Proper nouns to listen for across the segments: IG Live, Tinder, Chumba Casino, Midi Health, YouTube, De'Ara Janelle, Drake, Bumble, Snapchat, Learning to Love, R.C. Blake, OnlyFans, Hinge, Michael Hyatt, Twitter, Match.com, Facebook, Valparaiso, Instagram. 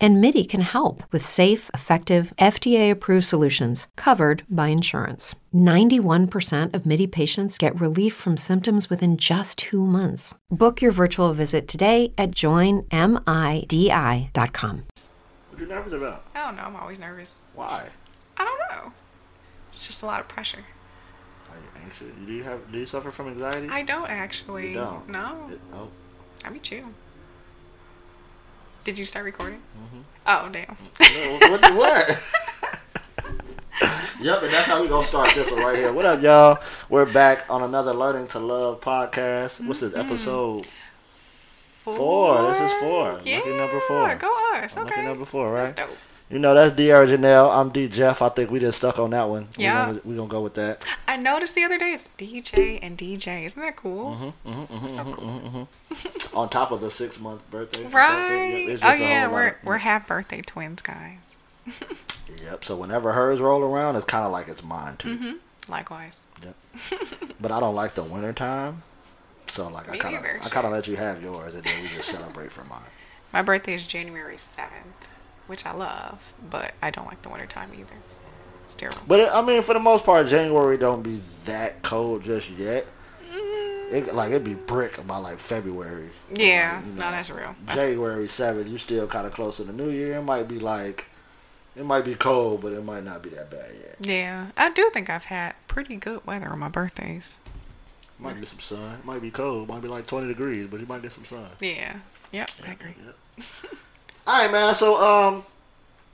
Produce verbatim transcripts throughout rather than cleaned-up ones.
and Midi can help with safe, effective, F D A-approved solutions covered by insurance. ninety-one percent of Midi patients get relief from symptoms within just two months. Book your virtual visit today at join midi dot com. What are you nervous about? I don't know. I'm always nervous. Why? I don't know. It's just a lot of pressure. Are you anxious? Do you have? Do you suffer from anxiety? I don't, actually. You don't? No. It, oh. I mean, you. Did you start recording? Mm-hmm. Oh, damn. No, what? what? Yep, and that's how we gonna start this one right here. What up, y'all? We're back on another Learning to Love podcast. What's this, episode four? four. This is four. Yeah, lucky number four. Go us. Okay. Lucky number four, right? That's dope. You know, that's D R Janelle. I'm D Jeff. I think we just stuck on that one. Yeah, we're gonna, we're gonna go with that. I noticed the other day it's D J and D J. Isn't that cool? Mm-hmm, mm-hmm, mm-hmm, so cool. Mm-hmm, mm-hmm. On top of the six month birthday, right? Birthday. Yep, oh yeah, we're of, we're half birthday twins, guys. Yep. So whenever hers roll around, it's kind of like it's mine too. Mm-hmm. Likewise. Yep. But I don't like the winter time, so like Me I kind of I kind of let you have yours, and then we just celebrate for mine. My birthday is January seventh, which I love, but I don't like the winter time either. It's terrible. But it, I mean, for the most part, January don't be that cold just yet. Mm. It like it'd be brick by like February. Yeah, you know, no, that's real. That's... January seventh, you still kind of close to the new year. It might be like. It might be cold, but it might not be that bad yet. Yeah. I do think I've had pretty good weather on my birthdays. Might be some sun. Might be cold. Might be like twenty degrees, but you might get some sun. Yeah. Yep. Yeah, I agree. Yeah. All right, man. So, um,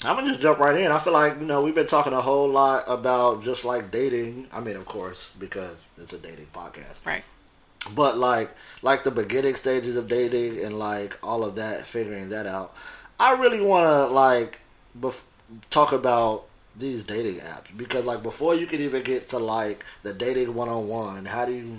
I'm going to just jump right in. I feel like, you know, we've been talking a whole lot about just like dating. I mean, of course, because it's a dating podcast. Right. But like, like the beginning stages of dating and like all of that, figuring that out. I really want to like... Bef- talk about these dating apps, because like before you could even get to like the dating one-on-one, how do you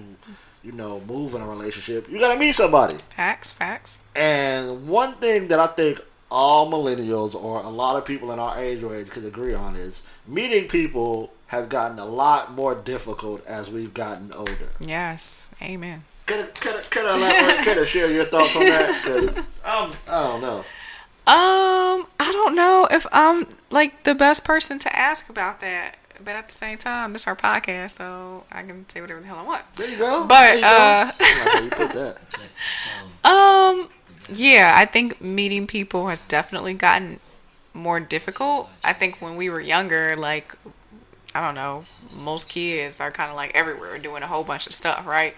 you know move in a relationship, you gotta meet somebody. Facts facts. And one thing that I think all millennials or a lot of people in our age range could agree on is meeting people has gotten a lot more difficult as we've gotten older. Yes, amen. Could I, could I, could I elaborate? Could I share your thoughts on that? Because um, I don't know Um, I don't know if I'm like the best person to ask about that, but at the same time, this is our podcast, so I can say whatever the hell I want. There you go. But you uh, go. You put that. um, yeah, I think meeting people has definitely gotten more difficult. I think when we were younger, like I don't know, most kids are kind of like everywhere doing a whole bunch of stuff, right?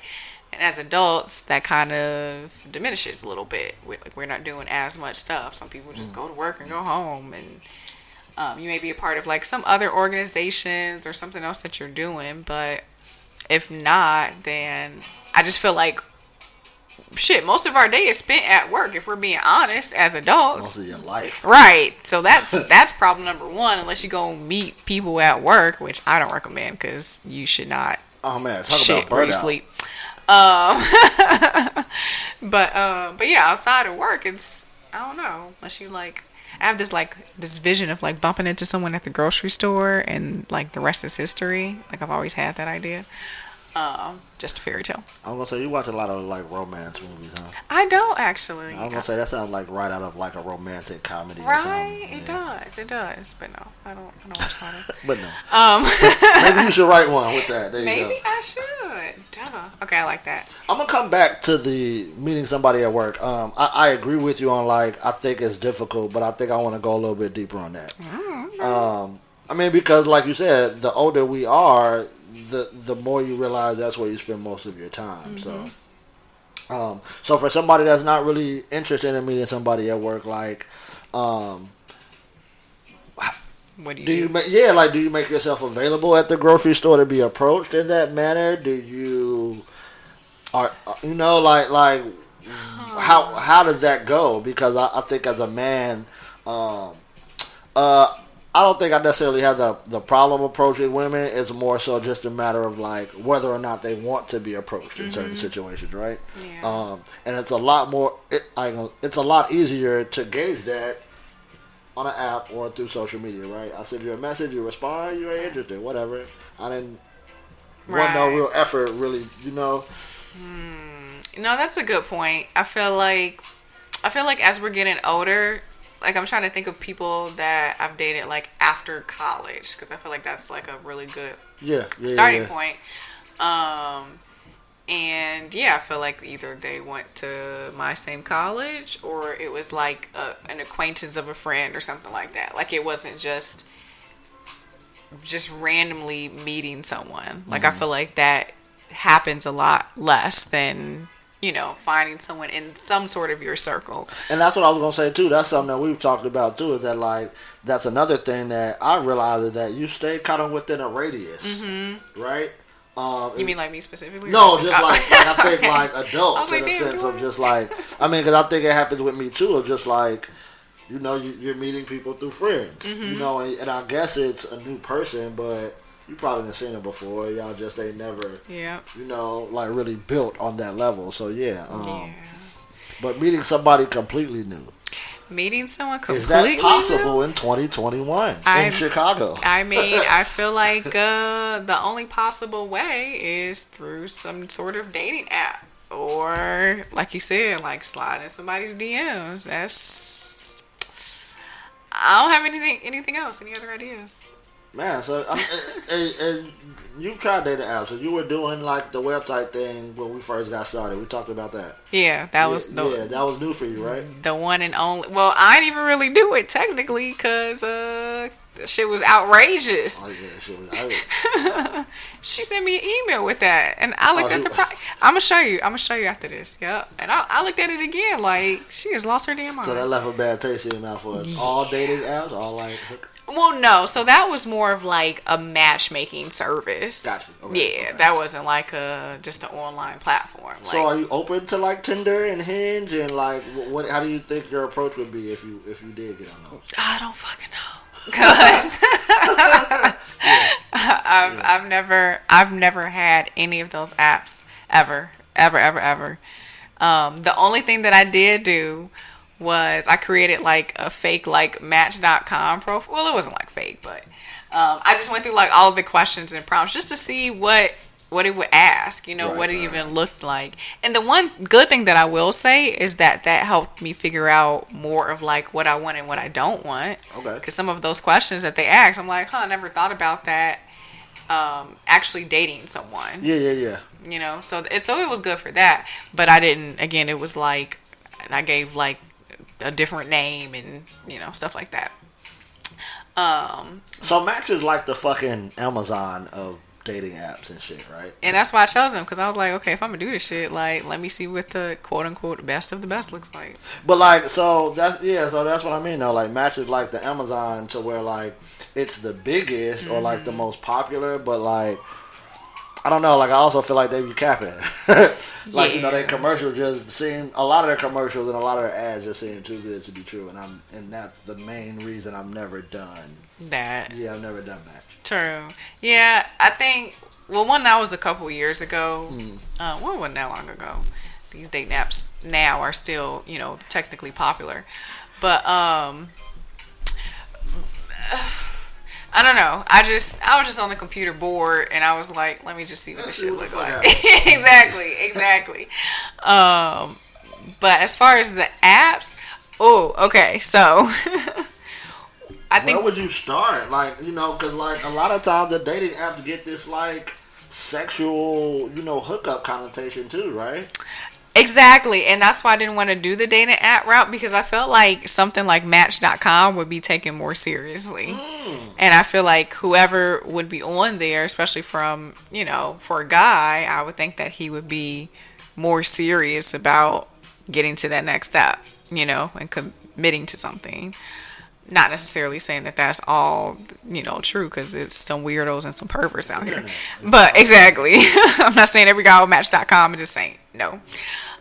And as adults, that kind of diminishes a little bit. We're, like, we're not doing as much stuff. Some people just go to work and go home. And um, you may be a part of, like, some other organizations or something else that you're doing. But if not, then I just feel like, shit, most of our day is spent at work, if we're being honest, as adults. Most of your life. Right. So that's that's problem number one, unless you go meet people at work, which I don't recommend because you should not. Oh, man. Talk shit about burnout. Where you sleep. Um, but, um, but yeah, outside of work, it's, I don't know, unless you like, I have this like, this vision of like bumping into someone at the grocery store and like the rest is history. Like I've always had that idea. Um, just a fairy tale. I'm going to say you watch a lot of like romance movies, huh? I don't actually. I'm going to say that sounds like right out of like a romantic comedy. Right? Or something. It yeah. does. It does. But no, I don't, I don't watch comedy. But no. Um, maybe you should write one with that. There maybe you go. I should. Duh. Okay, I like that. I'm going to come back to the meeting somebody at work. Um, I, I agree with you on like, I think it's difficult, but I think I want to go a little bit deeper on that. Mm-hmm. Um, I mean, because like you said, the older we are, the the more you realize that's where you spend most of your time. Mm-hmm. So, um, so for somebody that's not really interested in meeting somebody at work, like, um, what do you do? do? You ma- yeah, like, do you make yourself available at the grocery store to be approached in that manner? Do you, are you know, like, like, oh. how how does that go? Because I, I think as a man, um, uh. I don't think I necessarily have the, the problem approaching women. It's more so just a matter of like whether or not they want to be approached in mm-hmm. certain situations, right? Yeah. Um, and it's a lot more. It, I, it's a lot easier to gauge that on an app or through social media, right? I send you a message, you respond, you ain't interested, whatever. I didn't right. want no real effort, really, you know? Mm, no, that's a good point. I feel like, I feel like as we're getting older, like, I'm trying to think of people that I've dated, like, after college, because I feel like that's, like, a really good yeah, yeah, starting yeah. point. Um, and, yeah, I feel like either they went to my same college, or it was, like, a, an acquaintance of a friend or something like that. Like, it wasn't just, just randomly meeting someone. Like, mm-hmm. I feel like that happens a lot less than... you know, finding someone in some sort of your circle. And that's what I was going to say, too. That's something that we've talked about, too, is that, like, that's another thing that I realized is that you stay kind of within a radius, mm-hmm. right? Um, you mean, like, me specifically? No, just, like, I think, like, adults in a sense of just, like, I mean, because I think it happens with me, too, of just, like, you know, you, you're meeting people through friends, mm-hmm. you know, and, and I guess it's a new person, but... you probably didn't seen it before. Y'all just ain't never, yeah. you know, like really built on that level. So, yeah. Um, yeah. But meeting somebody completely new. Meeting someone completely new? Is that possible new? in twenty twenty-one I, in Chicago? I mean, I feel like uh, the only possible way is through some sort of dating app. Or, like you said, like slide in somebody's D Ms. That's... I don't have anything, anything else. Any other ideas? Man, so I mean, and, and, and you tried dating apps. So you were doing like the website thing when we first got started. We talked about that. Yeah, that yeah, was the, yeah, that was new for you, right? The one and only. Well, I didn't even really do it technically because uh, shit was outrageous. Oh yeah, shit was outrageous. She sent me an email with that, and I looked oh, at the. Pro- I'm gonna show you. I'm gonna show you after this. Yep. And I, I looked at it again. Like she has lost her damn mind. So that left a bad taste in your mouth for us. Yeah. All dating apps, all like. Well, no. So that was more of like a matchmaking service. Gotcha. Okay. Yeah, okay. That wasn't like a just an online platform. Like, so, are you open to like Tinder and Hinge and like what? How do you think your approach would be if you if you did get on those? I don't fucking know, cause yeah. I've yeah. I've never I've never had any of those apps ever ever ever ever. Um, the only thing that I did do. was I created like a fake like Match dot com profile. Well, it wasn't like fake, but um, I just went through like all the questions and prompts just to see what what it would ask, you know, right, what it right. even looked like. And the one good thing that I will say is that that helped me figure out more of like what I want and what I don't want. Okay. Because some of those questions that they asked, I'm like, huh, I never thought about that. Um, actually dating someone. Yeah, yeah, yeah. You know, so so it was good for that. But I didn't. Again, it was like I gave like. a different name and, you know, stuff like that. Um, so Match is like the fucking Amazon of dating apps and shit, right? And that's why I chose them, because I was like, okay, if I'm going to do this shit, like, let me see what the quote-unquote best of the best looks like. But, like, so that's, yeah, so that's what I mean, though. Like, Match is like the Amazon to where, like, it's the biggest mm-hmm. or, like, the most popular, but, like, I don't know. Like, I also feel like they be capping. Like, yeah. you know, their commercials just seem... A lot of their commercials and a lot of their ads just seem too good to be true. And I'm, and that's the main reason I've never done... That. Yeah, I've never done that. True. Yeah, I think... Well, one, that was a couple years ago. Mm. Uh, one wasn't that long ago. These dating apps now are still, you know, technically popular. But, um... I don't know. I just I was just on the computer bored, and I was like, let me just see what this shit looks like. exactly, exactly. Um, but as far as the apps, oh, okay. So I think where would you start? Like, you know, because like a lot of times the dating apps get this like sexual, you know, hookup connotation too, right? Exactly, and that's why I didn't want to do the dating app route, because I felt like something like Match dot com would be taken more seriously. Mm. And I feel like whoever would be on there, especially from, you know, for a guy, I would think that he would be more serious about getting to that next step, you know, and committing to something. Not necessarily saying that that's all, you know, true, because it's some weirdos and some perverts out here. But exactly. I'm not saying every guy on Match dot com, I'm just saying no.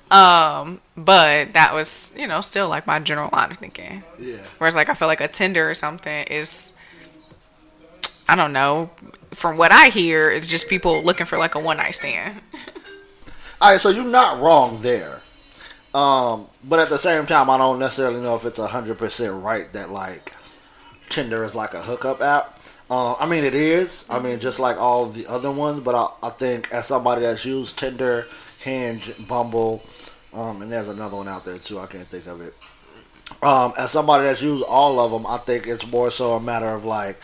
Um, but that was, you know, still like my general line of thinking. Yeah. Whereas like I feel like a Tinder or something is, I don't know, from what I hear, it's just people looking for like a one night stand. All right, so you're not wrong there. Um, but at the same time, I don't necessarily know if it's one hundred percent right that like Tinder is like a hookup app. Uh, I mean, it is. I mean, just like all the other ones. But I, I think as somebody that's used Tinder, Hinge, Bumble, um, and there's another one out there too. I can't think of it. Um, as somebody that's used all of them, I think it's more so a matter of like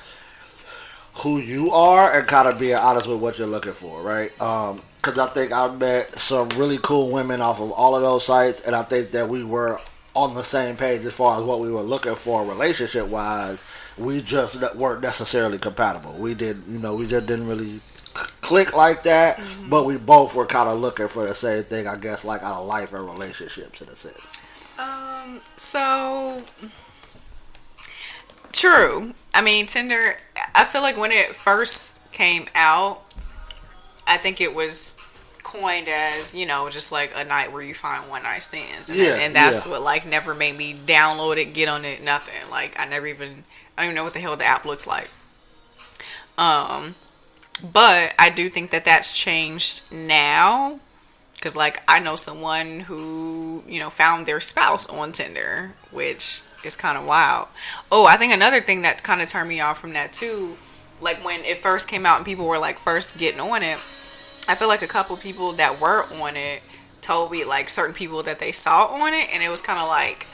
who you are and kind of being honest with what you're looking for, right? Um, because I think I met some really cool women off of all of those sites, and I think that we were on the same page as far as what we were looking for relationship-wise. We just weren't necessarily compatible. We did, you know, we just didn't really click like that, mm-hmm. but we both were kind of looking for the same thing, I guess, like out of life and relationships in a sense. Um, so, true. I mean, Tinder, I feel like when it first came out, I think it was coined as, you know, just like a night where you find one night stands. And, yeah, and that's yeah. what, like, never made me download it, get on it, nothing. Like, I never even, I don't even know what the hell the app looks like. Um, but I do think that that's changed now. Because, like, I know someone who, you know, found their spouse on Tinder, which is kind of wild. Oh, I think another thing that kind of turned me off from that, too, like, when it first came out and people were, like, first getting on it, I feel like a couple people that were on it told me, like, certain people that they saw on it, and it was kind of like,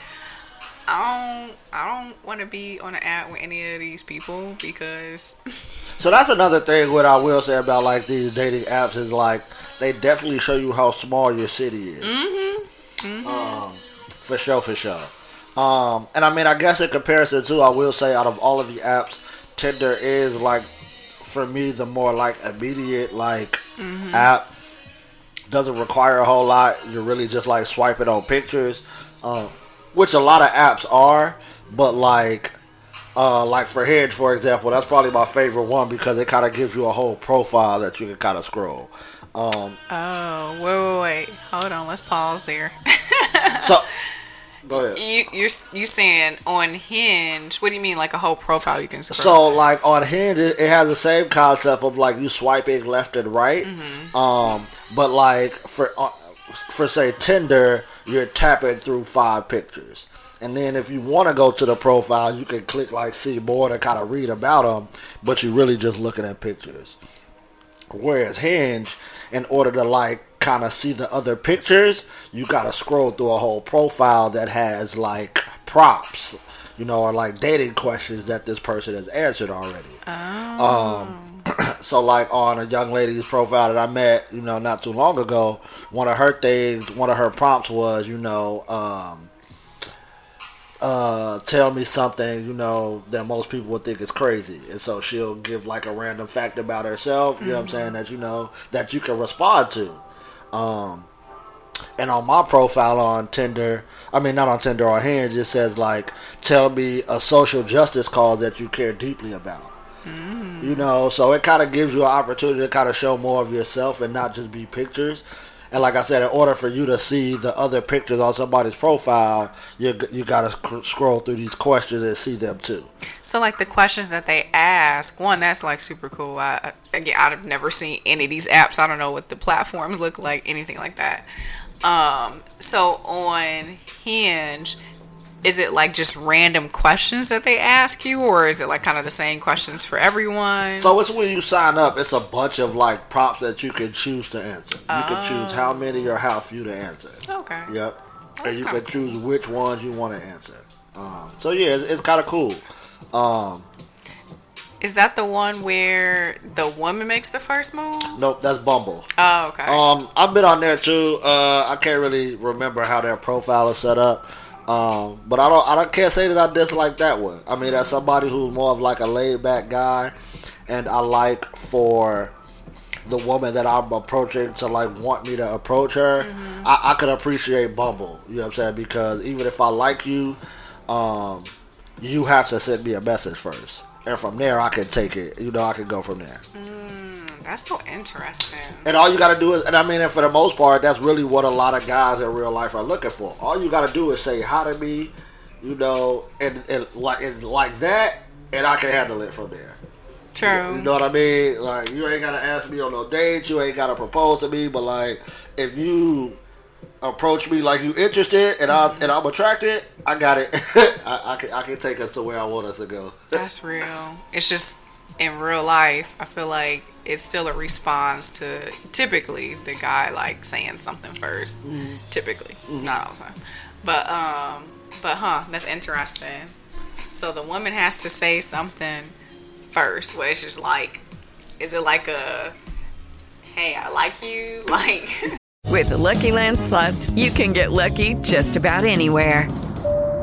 I don't, I don't want to be on an app with any of these people, because... So that's another thing what I will say about, like, these dating apps is, like, they definitely show you how small your city is. Mm-hmm. Mm-hmm. Um, for sure, for sure. Um, and I mean, I guess in comparison too, I will say out of all of the apps, Tinder is like, for me, the more like immediate like mm-hmm. app. Doesn't require a whole lot. You're really just like swiping on pictures, um, which a lot of apps are. But like, uh, like for Hinge, for example, that's probably my favorite one because it kind of gives you a whole profile that you can kind of scroll. Um, oh, wait, wait, wait, hold on, let's pause there. So, go ahead. You, you're, you're saying on Hinge, what do you mean, like a whole profile you can scroll? So, like, on Hinge, it, it has the same concept of, like, you swiping left and right, mm-hmm. um, but, like, for, uh, for, say, Tinder, you're tapping through five pictures. And then if you want to go to the profile, you can click, like, see more to kind of read about them, but you're really just looking at pictures. Whereas Hinge... in order to, like, kind of see the other pictures, you got to scroll through a whole profile that has, like, prompts, you know, or, like, dating questions that this person has answered already. Oh. Um, so, like, on a young lady's profile that I met, you know, not too long ago, one of her things, one of her prompts was, you know, um, uh, tell me something, you know, that most people would think is crazy. And so she'll give like a random fact about herself, you mm-hmm. know what I'm saying, that you know, that you can respond to. Um, and on my profile on Tinder, I mean, not on Tinder, on Hinge, it says like, tell me a social justice cause that you care deeply about. Mm. You know, so it kind of gives you an opportunity to kind of show more of yourself and not just be pictures. And like I said, in order for you to see the other pictures on somebody's profile, you you gotta sc- scroll through these questions and see them too. So like the questions that they ask, one that's like super cool. I, again, I've never seen any of these apps. I don't know what the platforms look like, anything like that. Um, so on Hinge, is it like just random questions that they ask you, or is it like kind of the same questions for everyone? So it's when you sign up, it's a bunch of like prompts that you can choose to answer. You oh. can choose how many or how few to answer. Okay. Yep. That's and you can choose cool. which ones you want to answer. Um, so yeah, it's, it's kind of cool. Um, is that the one where the woman makes the first move? Nope, that's Bumble. Oh, okay. Um, I've been on there too. Uh, I can't really remember how their profile is set up. Um, but I don't, I don't, can't say that I dislike that one. I mean, as somebody who's more of like a laid back guy, and I like for the woman that I'm approaching to like want me to approach her, mm-hmm. I, I could appreciate Bumble, you know what I'm saying? Because even if I like you, um, you have to send me a message first. And from there, I can take it, you know, I can go from there. Mm, that's so interesting. And all you got to do is, and I mean, and for the most part, that's really what a lot of guys in real life are looking for. All you got to do is say hi to me, you know, and, and like and like that, and I can handle it from there. True. You, you know what I mean? Like, you ain't got to ask me on no date, you ain't got to propose to me, but like, if you approach me like you interested and, mm-hmm. I, and I'm attracted, I got it. I, I, can, I can take us to where I want us to go. That's real. It's just in real life, I feel like it's still a response to typically the guy like saying something first. Mm-hmm. Typically, mm-hmm. not all the time. But um, but huh, that's interesting. So the woman has to say something first, where it's just like, is it like a, hey, I like you, like. With the Lucky Land Slots, you can get lucky just about anywhere.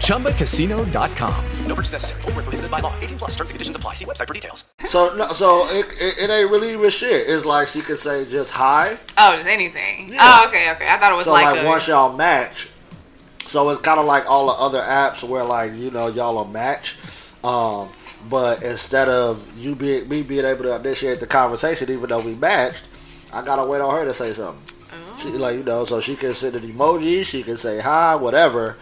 Chumba Casino dot com. No purchase necessary. Void where prohibited by law. eighteen plus terms and conditions apply. See website for details. So, no, so it, it, it ain't really even shit. It's like she could say just hi. Oh, just anything. Yeah. Oh, okay, okay. I thought it was so like So, like, a... once y'all match, so it's kind of like all the other apps where, like, you know, y'all are match. Um... But instead of you being me being able to initiate the conversation, even though we matched, I gotta wait on her to say something. Oh. She, like you know, so she can send an emoji, she can say hi, whatever.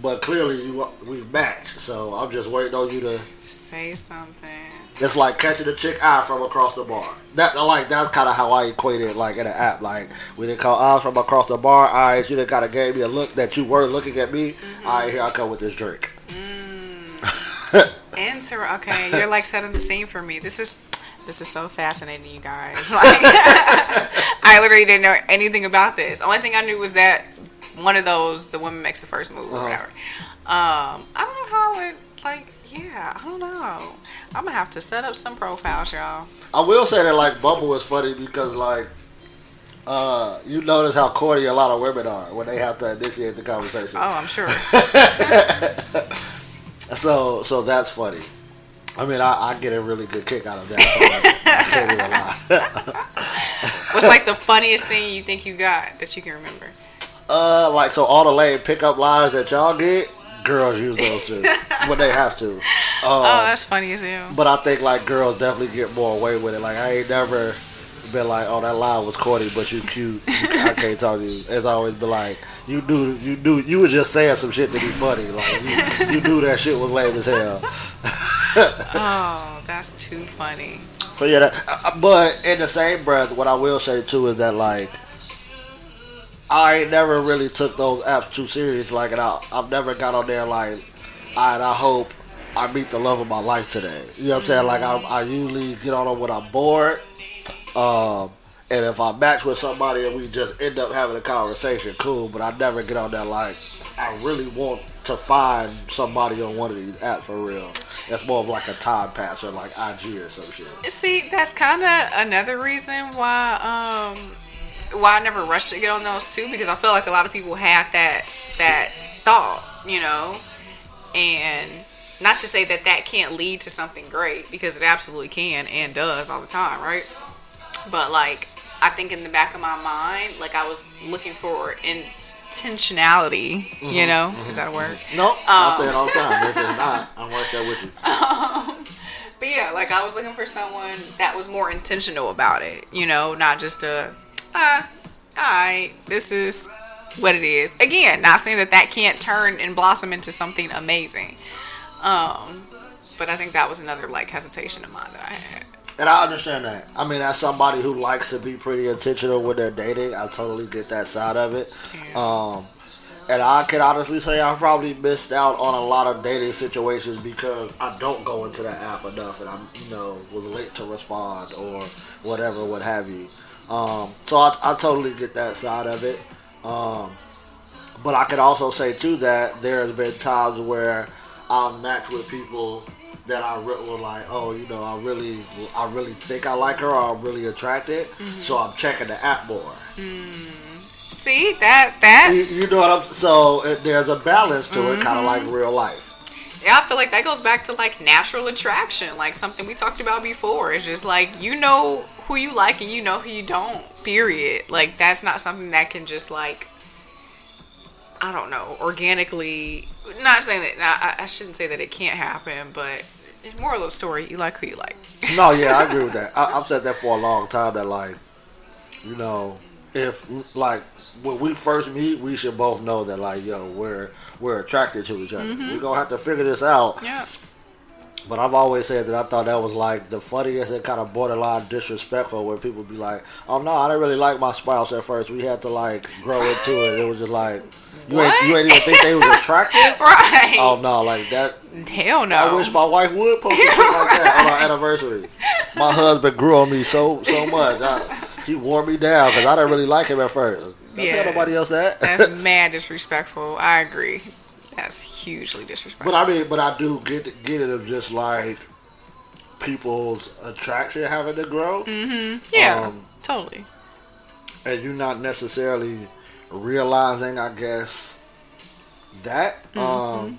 But clearly, you we've matched, so I'm just waiting on you to say something. It's like catching a chick eye from across the bar. That like that's kind of how I equate it, like in an app. Like we didn't call eyes from across the bar. Eyes, you done kind of gave me a look that you were looking at me. Mm-hmm. All right, here I come with this drink. Mm. Answer. Okay, you're like setting the scene for me. This is this is so fascinating, you guys. Like, I literally didn't know anything about this. Only thing I knew was that one of those, the woman makes the first move or uh-huh. whatever. Um, I don't know how it like. Yeah, I don't know. I'm gonna have to set up some profiles, y'all. I will say that like Bumble is funny because like. Uh, you notice how corny a lot of women are when they have to initiate the conversation. Oh, I'm sure. so, so that's funny. I mean, I, I get a really good kick out of that. So I, I can't even lie. What's like the funniest thing you think you got that you can remember? Uh, like so all the lame pickup lines that y'all get, girls use those too when they have to. Um, oh, that's funny as hell. But I think like girls definitely get more away with it. Like I ain't never. Been like, oh, that line was corny, but you cute. I can't talk to you. It's always been like, you knew, you knew, you were just saying some shit to be funny. Like you, you knew that shit was lame as hell. Oh, that's too funny. So yeah, that, but in the same breath, what I will say too is that like, I ain't never really took those apps too serious. Like, and I, I've never got on there like, I, and I hope I meet the love of my life today. You know what I'm saying? Like, I, I usually get on them when I'm bored. Um, and if I match with somebody and we just end up having a conversation, cool, but I never get on that like, I really want to find somebody on one of these apps for real. It's more of like a time passer, like I G or some shit. See, that's kind of another reason why, um, why I never rushed to get on those too, because I feel like a lot of people had that, that thought, you know, and... Not to say that that can't lead to something great, because it absolutely can and does all the time, right? But, like, I think in the back of my mind, like, I was looking for intentionality, mm-hmm, you know? Mm-hmm. Is that a word? Nope. Um, I say it all the time. This is not. I'm right there with you. Um, but, yeah, like, I was looking for someone that was more intentional about it, you know? Not just a, ah, all right, this is what it is. Again, not saying that that can't turn and blossom into something amazing. Um, but I think that was another, like, hesitation of mine that I had. And I understand that. I mean, as somebody who likes to be pretty intentional when they're dating, I totally get that side of it. Yeah. Um, and I can honestly say I've probably missed out on a lot of dating situations because I don't go into that app enough and I'm, you know, was late to respond or whatever, what have you. Um, so I, I totally get that side of it. Um, but I could also say, too, that there's been times where... I'll match with people that I re- were like, oh, you know, I really, I really think I like her, or I'm really attracted, mm-hmm. so I'm checking the app more. Mm. See that that you, you know what I'm so it, there's a balance to mm-hmm. it, kind of like real life. Yeah, I feel like that goes back to like natural attraction, like something we talked about before. It's just like you know who you like and you know who you don't. Period. Like that's not something that can just like. I don't know, organically, not saying that, I, I shouldn't say that it can't happen, but moral of the story, you like who you like. No, yeah, I agree with that. I, I've said that for a long time, that like, you know, if, like, when we first meet, we should both know that, like, yo, we're, we're attracted to each other. Mm-hmm. We're going to have to figure this out. Yeah. But I've always said that I thought that was like the funniest and kind of borderline disrespectful where people be like, oh no, I didn't really like my spouse at first. We had to like grow right. into it. It was just like, you ain't, you ain't even think they was attractive? Right. Oh no, like that. Hell no. I wish my wife would post something right. like that on our anniversary. My husband grew on me so, so much. I, he wore me down because I didn't really like him at first. Don't yeah. tell nobody else that. That's mad disrespectful. I agree. That's hugely disrespectful. But I mean, but I do get get it of just like people's attraction having to grow. Mm-hmm. Yeah, um, totally. And you not necessarily realizing, I guess, that. Mm-hmm. Um,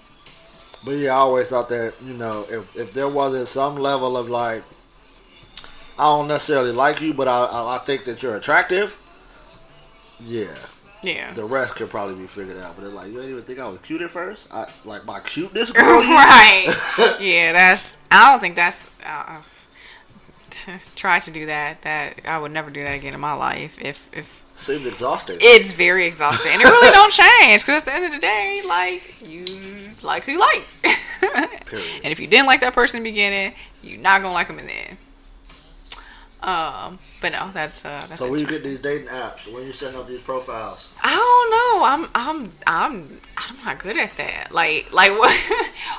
but yeah, I always thought that, you know, if if there wasn't some level of like, I don't necessarily like you, but I I, I think that you're attractive. Yeah. Yeah. The rest could probably be figured out, but it's like, you didn't even think I was cute at first? I, like, my cuteness? Right. Yeah, that's, I don't think that's, uh, try to do that, that, I would never do that again in my life. If, if. Seems exhausting. It's very exhausting, and it really don't change, because at the end of the day, like, you like who you like. Period. And if you didn't like that person in the beginning, you're not going to like them in the end. Um, but no, that's uh. That's so when you get these dating apps, when you setting up these profiles, I don't know. I'm I'm I'm I'm not good at that. Like like what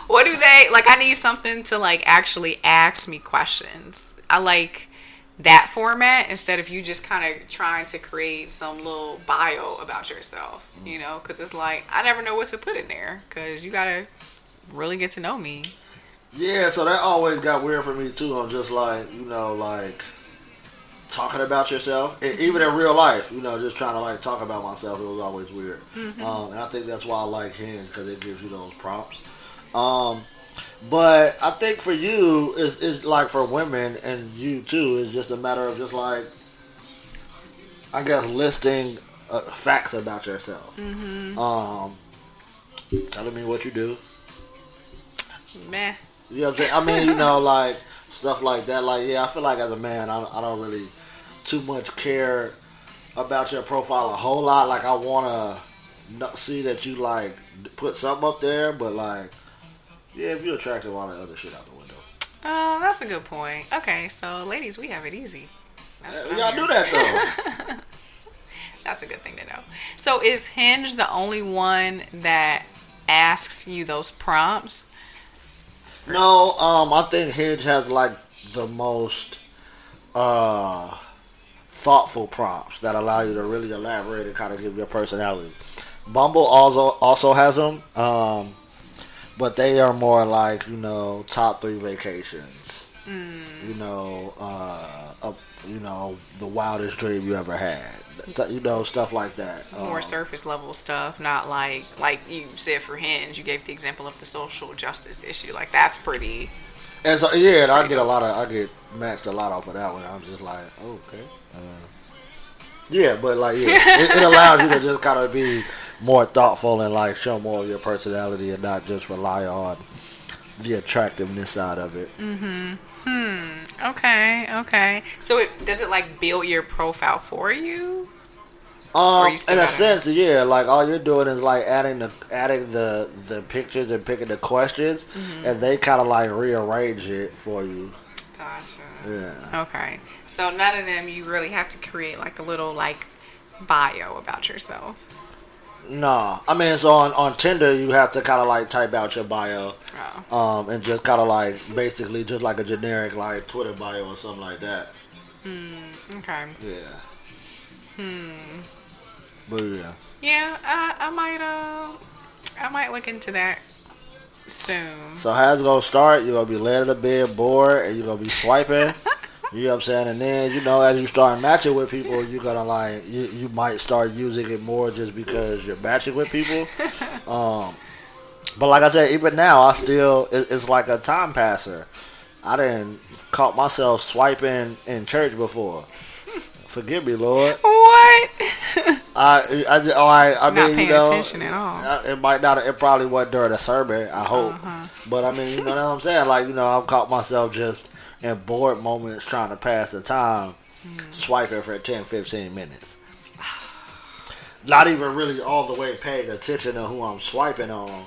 what do they like? I need something to like actually ask me questions. I like that format instead of you just kind of trying to create some little bio about yourself. Mm-hmm. You know, because it's like I never know what to put in there because you gotta really get to know me. Yeah, so that always got weird for me too. I'm just like you know like. Talking about yourself, and even in real life, you know, just trying to like talk about myself, it was always weird. Mm-hmm. Um, and I think that's why I like Hinge because it gives you those prompts. Um, but I think for you, it's, it's like for women and you too, it's just a matter of just like, I guess, listing uh, facts about yourself. Mm-hmm. Um, telling me what you do. Meh. You know what I'm saying? I mean, you know, like. Stuff like that, like yeah, I feel like as a man, I, I don't really too much care about your profile a whole lot. Like I want to see that you like put something up there, but like yeah, if you're attractive, all that other shit out the window. Oh, that's a good point. Okay, so ladies, we have it easy. That's yeah, y'all do that though. That's a good thing to know. So is Hinge the only one that asks you those prompts? No, um, I think Hinge has like the most uh, thoughtful prompts that allow you to really elaborate and kind of give your personality. Bumble also also has them, um, but they are more like you know top three vacations, mm. you know, uh, a, you know the wildest dream you ever had, you know stuff like that. More um, surface level stuff, not like like you said for Hinge. You gave the example of the social justice issue, like that's pretty. And so yeah, and I get a lot of I get matched a lot off of that one. I'm just like oh, okay, uh, yeah, but like yeah, it, it allows you to just kind of be more thoughtful and like show more of your personality and not just rely on the attractiveness side of it. Mm-hmm. Hmm. Okay. Okay. So it does it like build your profile for you? Um, you in a sense, yeah. Like all you're doing is like adding the adding the, the pictures and picking the questions, mm-hmm. and they kind of like rearrange it for you. Gotcha. Yeah. Okay. So none of them you really have to create like a little like bio about yourself. No, I mean, so on, on Tinder, you have to kind of, like, type out your bio. Oh. Um, and just kind of, like, basically just like a generic, like, Twitter bio or something like that. Hmm, okay. Yeah. Hmm. But, yeah. Yeah, I, I might, uh, I might look into that. soon. So how it's gonna start? You're gonna be laid in bed, bored, and you're gonna be swiping. You know what I'm saying? And then, you know, as you start matching with people, you're gonna like you, you might start using it more just because you're matching with people. Um, but like I said, even now, I still it, it's like a time passer. I didn't caught myself swiping in church before. Forgive me, Lord. What? I I all right. I mean, not paying you know, attention at all. It might not. It probably wasn't during a sermon. I hope. Uh-huh. But I mean, you know what I'm saying? Like, you know, I've caught myself just in bored moments trying to pass the time, mm. swiping for ten, fifteen minutes. Not even really all the way paying attention to who I'm swiping on,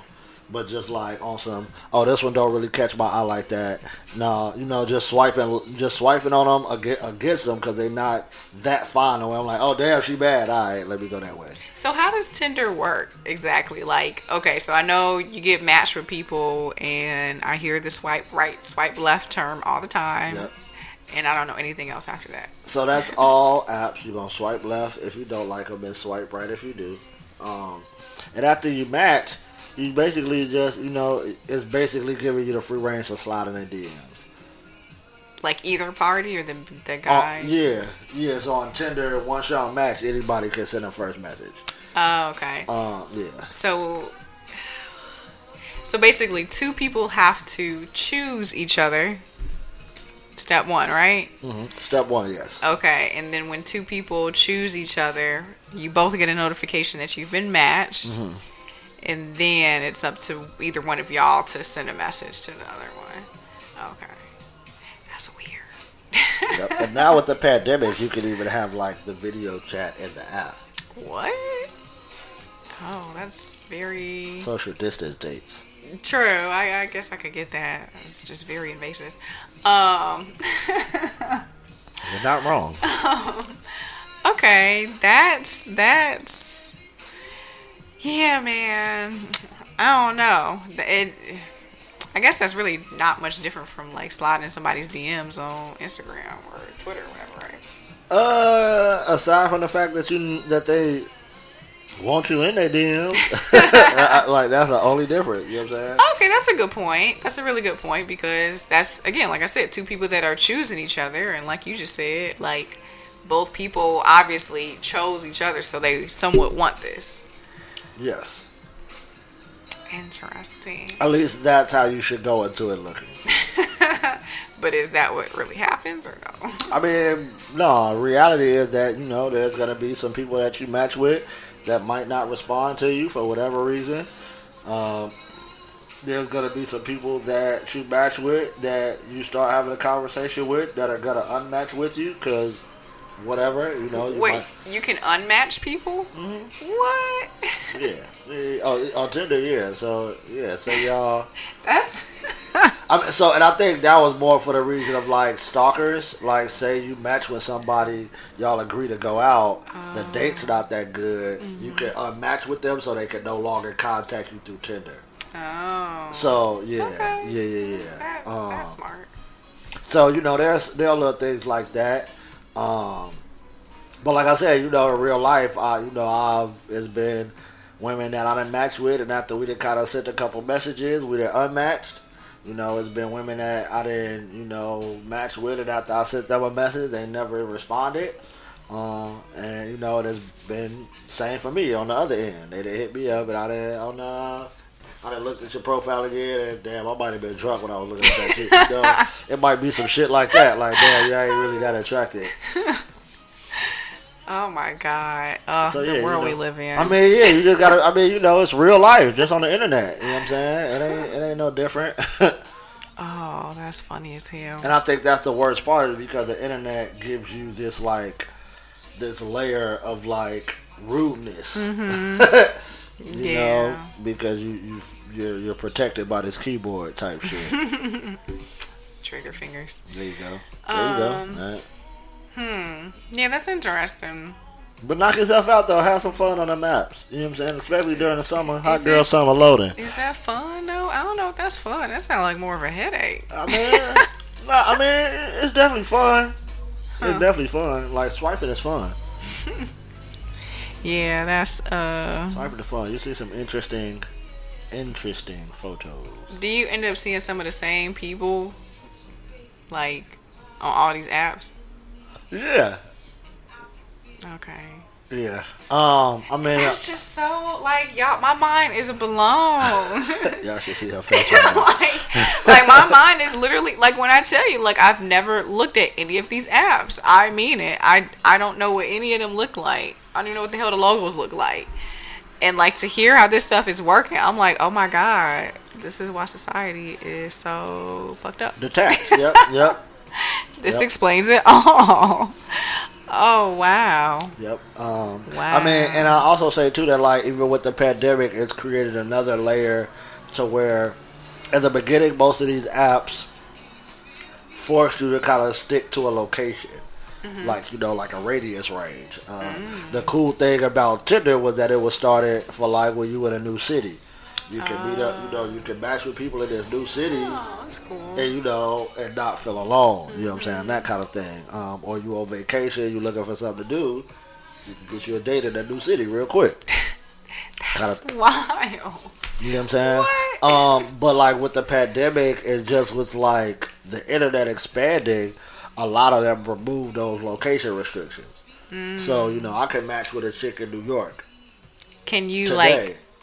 but just like on some, oh, this one don't really catch my eye like that. No, you know, just swiping, just swiping on them against them because they're not that final. And I'm like, oh damn, she bad. All right, let me go that way. So how does Tinder work exactly? Like, okay, so I know you get matched with people, and I hear the swipe right, swipe left term all the time. Yep. And I don't know anything else after that. So that's all apps. You're gonna swipe left if you don't like them, and swipe right if you do. Um, and after you match, you basically just, you know, it's basically giving you the free range to slide in their D Ms. Like either party or the the guy? Uh, yeah. Yeah, so on Tinder, once y'all match, anybody can send a first message. Oh, okay. Um, yeah. So, so basically, two people have to choose each other. Step one, right? Mm-hmm. Step one, yes. Okay, and then when two people choose each other, you both get a notification that you've been matched. Mm-hmm. And then it's up to either one of y'all to send a message to the other one. Okay. That's weird. Yep. And now with the pandemic, you can even have, like, the video chat in the app. What? Oh, that's very... Social distance dates. True. I, I guess I could get that. It's just very invasive. Um... You're not wrong. Um, okay. That's... That's... Yeah, man. I don't know. It, I guess that's really not much different from like sliding somebody's D Ms on Instagram or Twitter or whatever, right? Uh, aside from the fact that you that they want you in their D Ms, like that's the only difference. You know what I'm saying? Okay, that's a good point. That's a really good point because that's again, like I said, two people that are choosing each other, and like you just said, like both people obviously chose each other, so they somewhat want this. Yes. Interesting. At least that's how you should go into it looking. But is that what really happens or no? I mean, no. Reality is that, you know, there's going to be some people that you match with that might not respond to you for whatever reason. Um, there's going to be some people that you match with that you start having a conversation with that are going to unmatch with you because... Whatever, you know. You Wait, might... you can unmatch people? Mm-hmm. What? Yeah. yeah. Oh, on Tinder, yeah. So, yeah. So, y'all. That's. I mean, so, and I think that was more for the reason of, like, stalkers. Like, say you match with somebody, y'all agree to go out. Um, the date's not that good. Mm-hmm. You can unmatch with them so they can no longer contact you through Tinder. Oh. So, yeah. Okay. Yeah, yeah, yeah. That, um, that's smart. So, you know, there's there are little things like that. Um, but like I said, you know, in real life, I, you know, I've, it's been women that I done matched with, and after we done kind of sent a couple messages, we done unmatched. You know, it's been women that I didn't, you know, match with, and after I sent them a message, they never responded. Um, and you know, it has been same for me on the other end. They done hit me up, and I didn't, on the, I done looked at your profile again, and damn, I might have been drunk when I was looking at that shit. You know, it might be some shit like that. Like, damn, you ain't really that attractive. Oh my god, uh, so, yeah, the world you know, we live in. I mean, yeah, you just gotta. I mean, you know, it's real life, just on the internet. You know what I'm saying? It ain't, it ain't no different. Oh, that's funny as hell. And I think that's the worst part is because the internet gives you this like, this layer of like rudeness. Mm-hmm. You yeah. know, because you, you, you're, you're protected by this keyboard type shit. Trigger fingers. There you go. There um, you go. All right. Hmm. Yeah, that's interesting. But knock yourself out, though. Have some fun on the maps. You know what I'm saying? Especially during the summer. Hot is girl that, summer loading. Is that fun, though? I don't know if that's fun. That sounds like more of a headache. I mean, no, I mean it's definitely fun. Huh. It's definitely fun. Like, swiping is fun. Yeah, that's uh. Sorry for the fun. You see some interesting interesting photos. Do you end up seeing some of the same people, like, on all these apps? Yeah. Okay. Yeah. Um. I mean, it's just so like y'all. My mind is blown. Y'all should see her face. Right now. like, like my mind is literally like when I tell you, like I've never looked at any of these apps. I mean it. I I don't know what any of them look like. I don't even know what the hell the logos look like. And like to hear how this stuff is working, I'm like, oh my god, this is why society is so fucked up. Detached. Yep. Yep. This yep. explains it all. Oh wow. Yep. Um wow. I mean, and I also say too that like even with the pandemic, it's created another layer to where at the beginning most of these apps force you to kind of stick to a location. Mm-hmm. Like, you know, like a radius range. Um mm. The cool thing about Tinder was that it was started for like when you were in a new city. You can uh, meet up, you know, you can match with people in this new city. Oh, that's cool. And, you know, and not feel alone. Mm-hmm. You know what I'm saying? That kind of thing. Um, or you on vacation, you looking for something to do, you can get you a date in that new city real quick. That's kind of, wild. You know what I'm saying? What? Um, but, like, with the pandemic and just with, like, the internet expanding, a lot of them removed those location restrictions. Mm. So, you know, I can match with a chick in New York. Can you, today. like...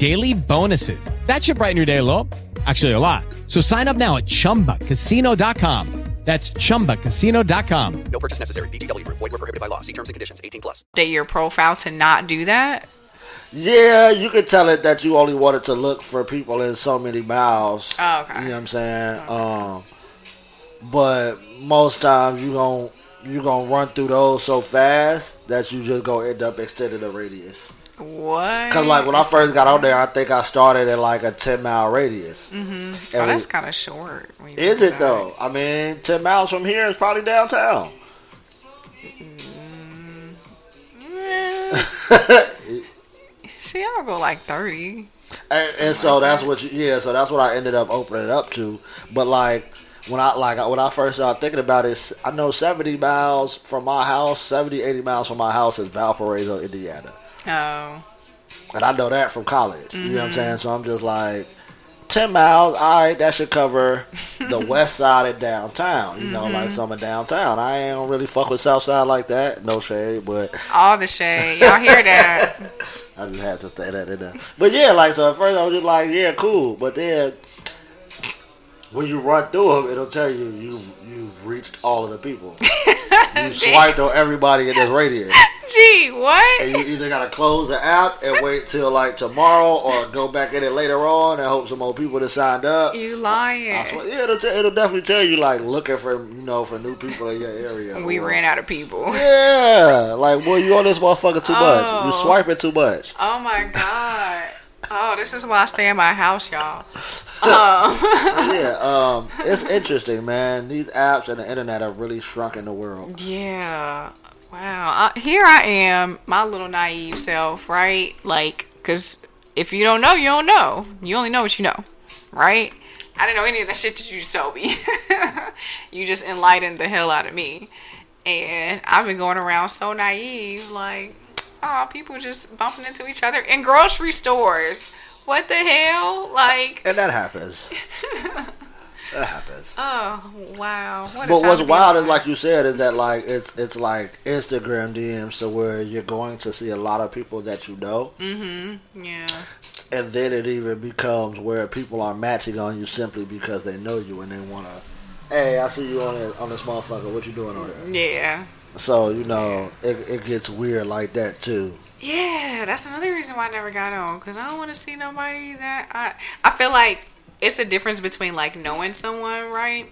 daily bonuses. That should brighten your day a little. Actually, a lot. So sign up now at chumba casino dot com. That's chumba casino dot com. No purchase necessary. V G W. Void where prohibited by law. See terms and conditions. eighteen plus. Update your profile to not do that? Yeah, you can tell it that you only wanted to look for people in so many miles. Oh, okay. You know what I'm saying? Okay. Um, but most times you gon' you gon' run through those so fast that you just gonna end up extending the radius. What? Because like when I first got on there, I think I started at like a ten mile radius. Mm-hmm. Oh, that's kind of short. Is it though? I mean, ten miles from here is probably downtown. Mm-hmm. She all go like thirty. And, and so like that's that. what you, yeah. So that's what I ended up opening it up to. But like when I like when I first started thinking about it, I know seventy miles from my house, seventy, eighty miles from my house is Valparaiso, Indiana. Oh. And I know that from college. Mm-hmm. You know what I'm saying? So I'm just like, ten miles, all right, that should cover the west side of downtown. You mm-hmm. know, like some of downtown. I ain't don't really fuck with south side like that. No shade, but... All the shade. Y'all hear that. I just had to say that in there. But yeah, like, so at first I was just like, yeah, cool. But then, when you run through them, it'll tell you you've, you've reached all of the people. You swiped on everybody in this radius. Gee, what? And you either gotta close the app and wait till like tomorrow, or go back in it later on and hope some more people that signed up. You lying? I swear, yeah, it'll, t- it'll definitely tell you like looking for you know for new people in your area. We ran out of people. Yeah, like well, you on this motherfucker too oh. much. You swiping too much. Oh my god. Oh, this is why I stay in my house, y'all. Um. yeah, um, it's interesting, man. These apps and the internet have really shrunken the world. Yeah. Wow. Uh, here I am, my little naive self, right? Like, because if you don't know, you don't know. You only know what you know, right? I didn't know any of that shit that you just told me. You just enlightened the hell out of me. And I've been going around so naive, like... Oh, people just bumping into each other in grocery stores. What the hell? Like, and that happens. That happens. Oh wow! What but what's wild is, like you said, is that like it's it's like Instagram D Ms, so where you're going to see a lot of people that you know. Mm-hmm. Yeah. And then it even becomes where people are matching on you simply because they know you and they wanna. Hey, I see you on this, on this motherfucker. What you doing on here? Yeah. So, you know, it, it gets weird like that, too. Yeah, that's another reason why I never got on, because I don't want to see nobody that I... I feel like it's a difference between, like, knowing someone, right?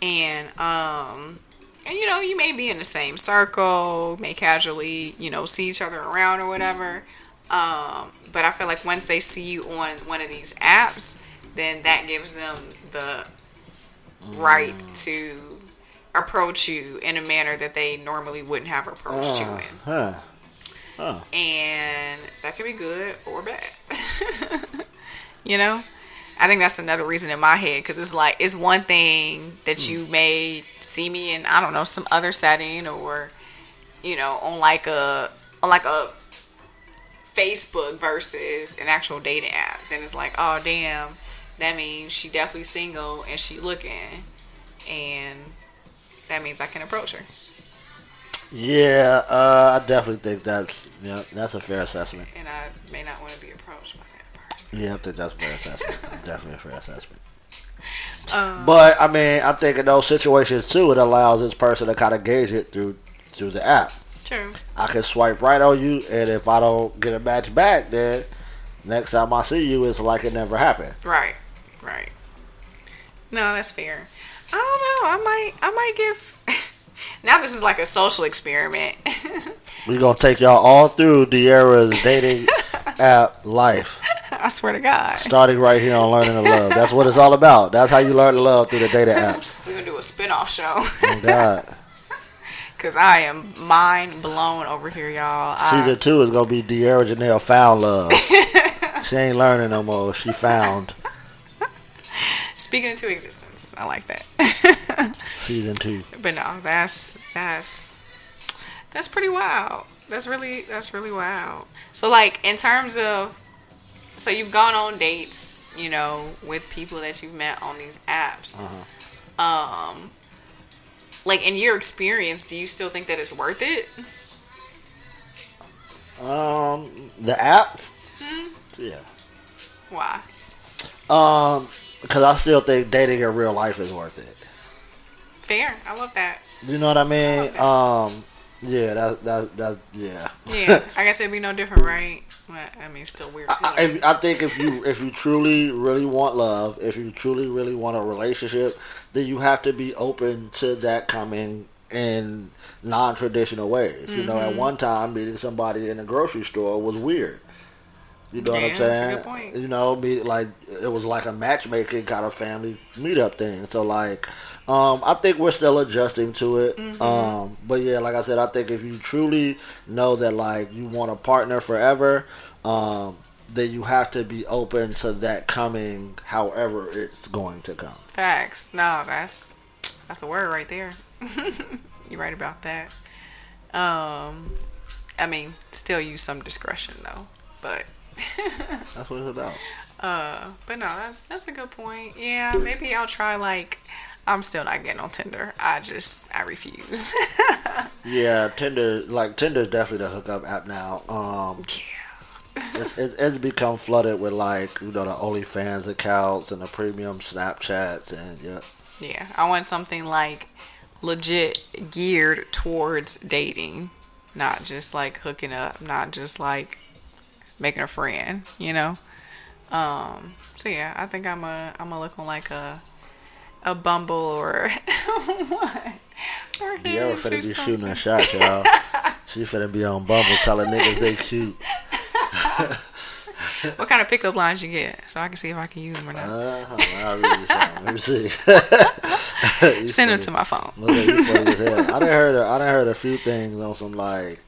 And, um... and, you know, you may be in the same circle, may casually, you know, see each other around or whatever. Um, but I feel like once they see you on one of these apps, then that gives them the right mm. to approach you in a manner that they normally wouldn't have approached uh, you in. Huh. Huh. And that could be good or bad. You know? I think that's another reason in my head, because it's like, it's one thing that you may see me in, I don't know, some other setting, or, you know, on like a on like a Facebook versus an actual dating app. Then it's like, oh damn, that means she definitely single and she looking, and that means I can approach her. Yeah, uh, I definitely think that's you know, that's a fair assessment. And I may not want to be approached by that. Yeah, I think that's a fair assessment. Definitely a fair assessment. Um, but, I mean, I think in those situations, too, it allows this person to kind of gauge it through through the app. True. I can swipe right on you, and if I don't get a match back, then next time I see you, it's like it never happened. Right, right. No, that's fair. I don't know. I might, I might give... Now this is like a social experiment. We're going to take y'all all through De'Ara's dating app life. I swear to God. Starting right here on Learning to Love. That's what it's all about. That's how you learn to love, through the dating apps. We're going to do a spinoff show. Oh, God. Because I am mind blown over here, y'all. Season I... two is going to be De'Ara Janelle found love. She ain't learning no more. She found. Speaking into existence. I like that. Season two. But no, that's that's that's pretty wild. That's really that's really wild. So like in terms of so you've gone on dates, you know, with people that you've met on these apps. Uh-huh. Um like in your experience, do you still think that it's worth it? Um the apps? Mm-hmm. Yeah. Why? Um Because I still think dating in real life is worth it. Fair. I love that. You know what I mean? I um, yeah, that, that, that, yeah. Yeah. I guess it'd be no different, right? Well, I mean, it's still weird. I, if, I think if you if you truly, really want love, if you truly, really want a relationship, then you have to be open to that coming in non-traditional ways. Mm-hmm. You know, at one time, meeting somebody in a grocery store was weird. You know yeah, what I'm saying? That's a good point. You know, be like it was like a matchmaking kind of family meetup thing. So like, um, I think we're still adjusting to it. Mm-hmm. Um, but yeah, like I said, I think if you truly know that like you want a partner forever, um, then you have to be open to that coming, however it's going to come. Facts. No, that's that's a word right there. You're right about that. Um, I mean, still use some discretion though, but. That's what it's about. Uh, but no, that's that's a good point. Yeah, maybe I'll try. Like, I'm still not getting on Tinder. I just I refuse. Yeah, Tinder like Tinder is definitely the hookup app now. Um, yeah, it's, it's it's become flooded with like you know the OnlyFans accounts and the premium Snapchats and yeah. Yeah, I want something like legit geared towards dating, not just like hooking up, not just like. Making a friend, you know. Um, so yeah, I think I'm a I'm a look on like a a Bumble or what? Or yeah, we're finna be something. Shooting a shot, y'all. She finna be on Bumble telling niggas they cute. What kind of pickup lines you get, so I can see if I can use them or not. Uh, I'll read you something. Let me see. Send them to my phone. Okay, you funny as hell. I done heard a, I done heard a few things on some like.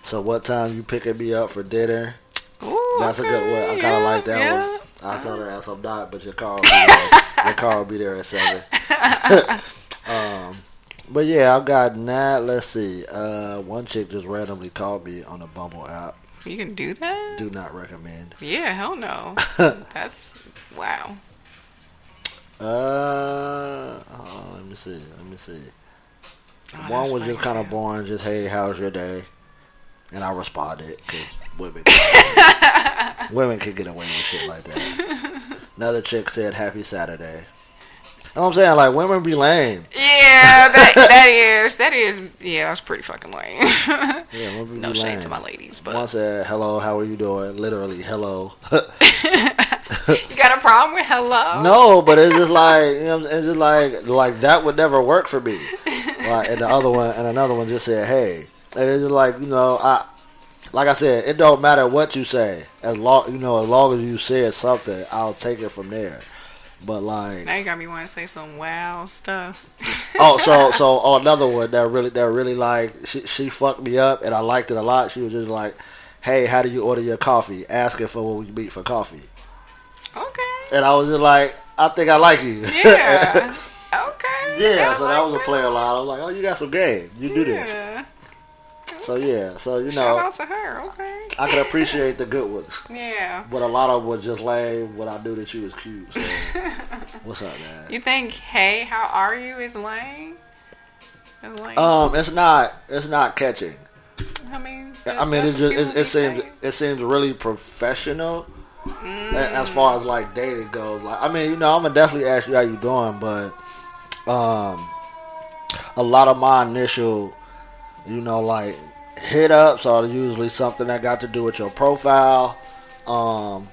So what time you picking me up for dinner? Ooh, that's okay. A good one. I kind of yeah, like that yeah. one. I told her ass I'm not, but your car will be there. Your car will be there at seven. um, but yeah, I've gotten that. Let's see. Uh, one chick just randomly called me on the Bumble app. You can do that? Do not recommend. Yeah, hell no. That's wow. Uh, oh, let me see. Let me see. Oh, one was just kind of boring. Just hey, how's your day? And I responded because women, women could get away with shit like that. Another chick said, "Happy Saturday." You know what I'm saying? Like, women be lame. Yeah. yeah, that that is that is yeah, that's pretty fucking lame. Yeah, no shade lame. To my ladies, but one said, "Hello, how are you doing?" Literally, hello. You got a problem with hello? No, but it's just like you know, it's just like like that would never work for me. Like, and the other one and another one just said, "Hey," and it's just like you know I. Like I said, it don't matter what you say. As long you know, as long as you said something, I'll take it from there. But like now you got me wanting to say some wow stuff. oh, so so oh, another one that really that really like she she fucked me up and I liked it a lot. She was just like, "Hey, how do you order your coffee?" Asking for what we meet for coffee. Okay. And I was just like, I think I like you. Yeah. Okay. Yeah. I so like that was that. A play a lot. I was like, oh, you got some game. You yeah. do this. So yeah, so you know, shout out to her. Okay, I can appreciate the good ones. Yeah, but a lot of them were just lame. When I knew that you was cute. So what's up, man? You think "Hey, how are you" is lame? It's lame. Um, it's not. It's not catching. I mean, I mean, it just it, it seems saying. It seems really professional mm. as far as like dating goes. Like, I mean, you know, I'm gonna definitely ask you how you doing, but um, a lot of my initial, you know, like. Hit ups are usually something that got to do with your profile. Um,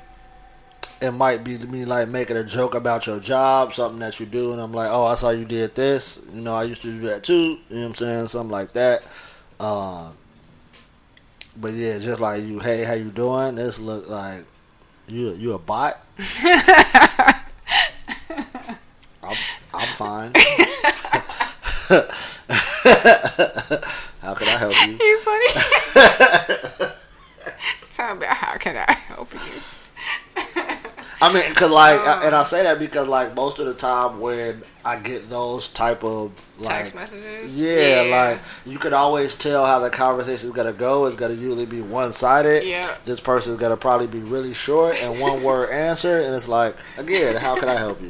it might be to me like making a joke about your job, something that you do, and I'm like, oh, I saw you did this. You know, I used to do that too. You know what I'm saying? Something like that. Um, but yeah, just like you, hey, how you doing? This look like you you a bot. I'm I'm fine. How can I help you? You funny. Tell me, how can I help you? I mean, cause like, um, I, and I say that because like most of the time when I get those type of like, text messages, yeah, yeah, like you can always tell how the conversation is gonna go. It's gonna usually be one sided. Yeah, this person is gonna probably be really short and one word answer, and it's like, again, how can I help you?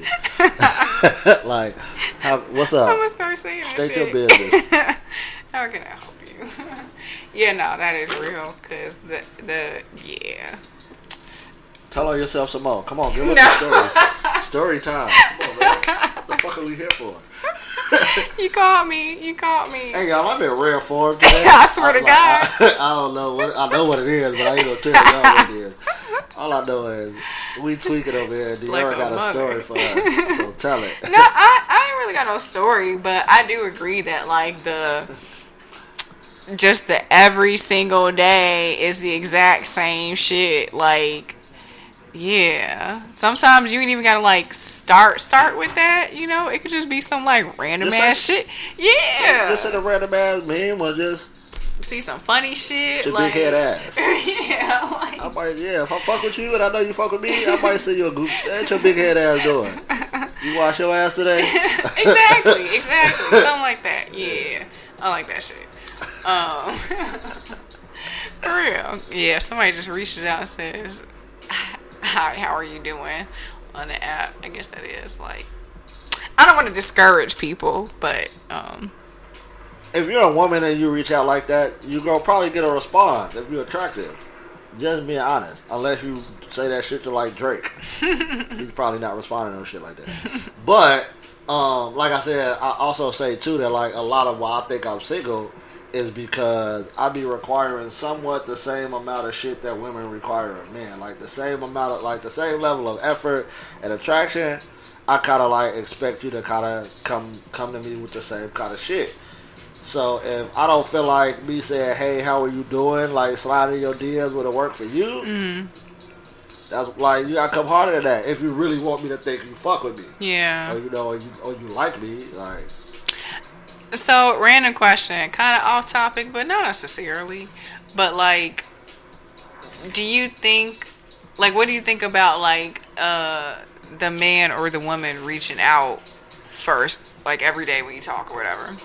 Like, how, what's up? I'm gonna start saying state your business. How can I help you? Yeah, no, that is real. Cause the the yeah. Tell on yourself some more. Come on, give us no. the stories. Story time. Come on, man. What the fuck are we here for? You called me. You called me. Hey y'all, I'm in rare form today. I swear I'm to like, God. I, I don't know what I know what it is, but I ain't gonna tell y'all what it is. All I know is we tweaking over here. De'Ara like got mother. A story for us, so tell it. No, I I ain't really got no story, but I do agree that like the. Just the every single day is the exact same shit. Like, yeah. Sometimes you ain't even gotta like start start with that. You know, it could just be some like random this ass shit. Yeah. This ain't a random ass meme or just see some funny shit. Your like, big head ass. Yeah. Like, I might yeah. If I fuck with you and I know you fuck with me, I might see you a goof. That's your big head ass doing. You wash your ass today. Exactly. Exactly. Something like that. Yeah. I like that shit. Um, for real. Yeah, if somebody just reaches out and says, hi, how are you doing on the app? I guess that is like, I don't want to discourage people, but, um, if you're a woman and you reach out like that, you're going to probably get a response if you're attractive. Just being honest. Unless you say that shit to like Drake. He's probably not responding to shit like that. But, um, like I said, I also say too that like a lot of why I think I'm single is because I be requiring somewhat the same amount of shit that women require of men. Like the same amount of, like the same level of effort and attraction. I kind of like expect you to kind of come come to me with the same kind of shit. So if I don't feel like me saying, hey, how are you doing? Like sliding your D Ms would have worked for you. Mm. That's like, you gotta come harder than that if you really want me to think you fuck with me. Yeah. Or you know, or you, or you like me, like. So, random question, kind of off topic, but not necessarily, but, like, do you think, like, what do you think about, like, uh, the man or the woman reaching out first, like, every day when you talk or whatever?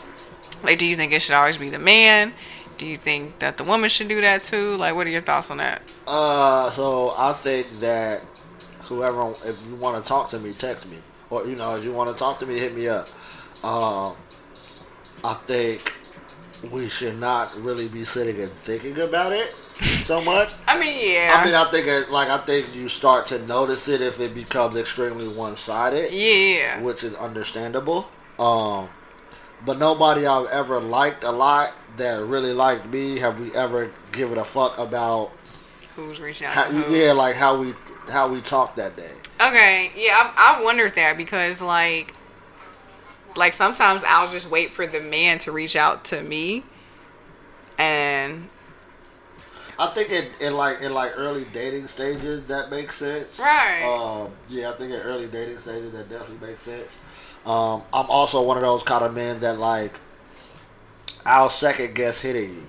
Like, do you think it should always be the man? Do you think that the woman should do that, too? Like, what are your thoughts on that? Uh, so, I think that whoever, if you want to talk to me, text me. Or, you know, if you want to talk to me, hit me up. Um. I think we should not really be sitting and thinking about it so much. I mean, yeah. I mean, I think it, like I think you start to notice it if it becomes extremely one-sided. Yeah. Which is understandable. Um, But nobody I've ever liked a lot that really liked me, have we ever given a fuck about who's reaching out how, to who? Yeah, like how we how we talked that day. Okay, yeah, I've wondered that because like, like sometimes I'll just wait for the man to reach out to me, and I think in, in like in like early dating stages that makes sense. Right. Um, yeah, I think in early dating stages that definitely makes sense. Um, I'm also one of those kind of men that like I'll second guess hitting you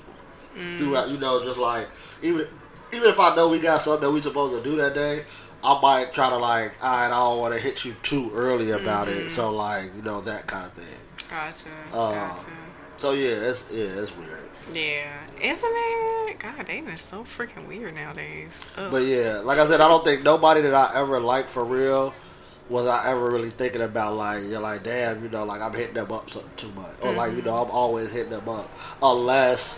mm. throughout. You know, just like even even if I know we got something that we supposed to do that day, I might try to like, all right, I don't want to hit you too early about mm-hmm. it. So like, you know, that kind of thing. Gotcha. Um, gotcha. So yeah, it's yeah, it's weird. Yeah, isn't it? God, dating is so freaking weird nowadays. Ugh. But yeah, like I said, I don't think nobody that I ever liked for real. Was I ever really thinking about, like, you're like, damn, you know, like, I'm hitting them up so, too much. Or, mm-hmm. like, you know, I'm always hitting them up. Unless,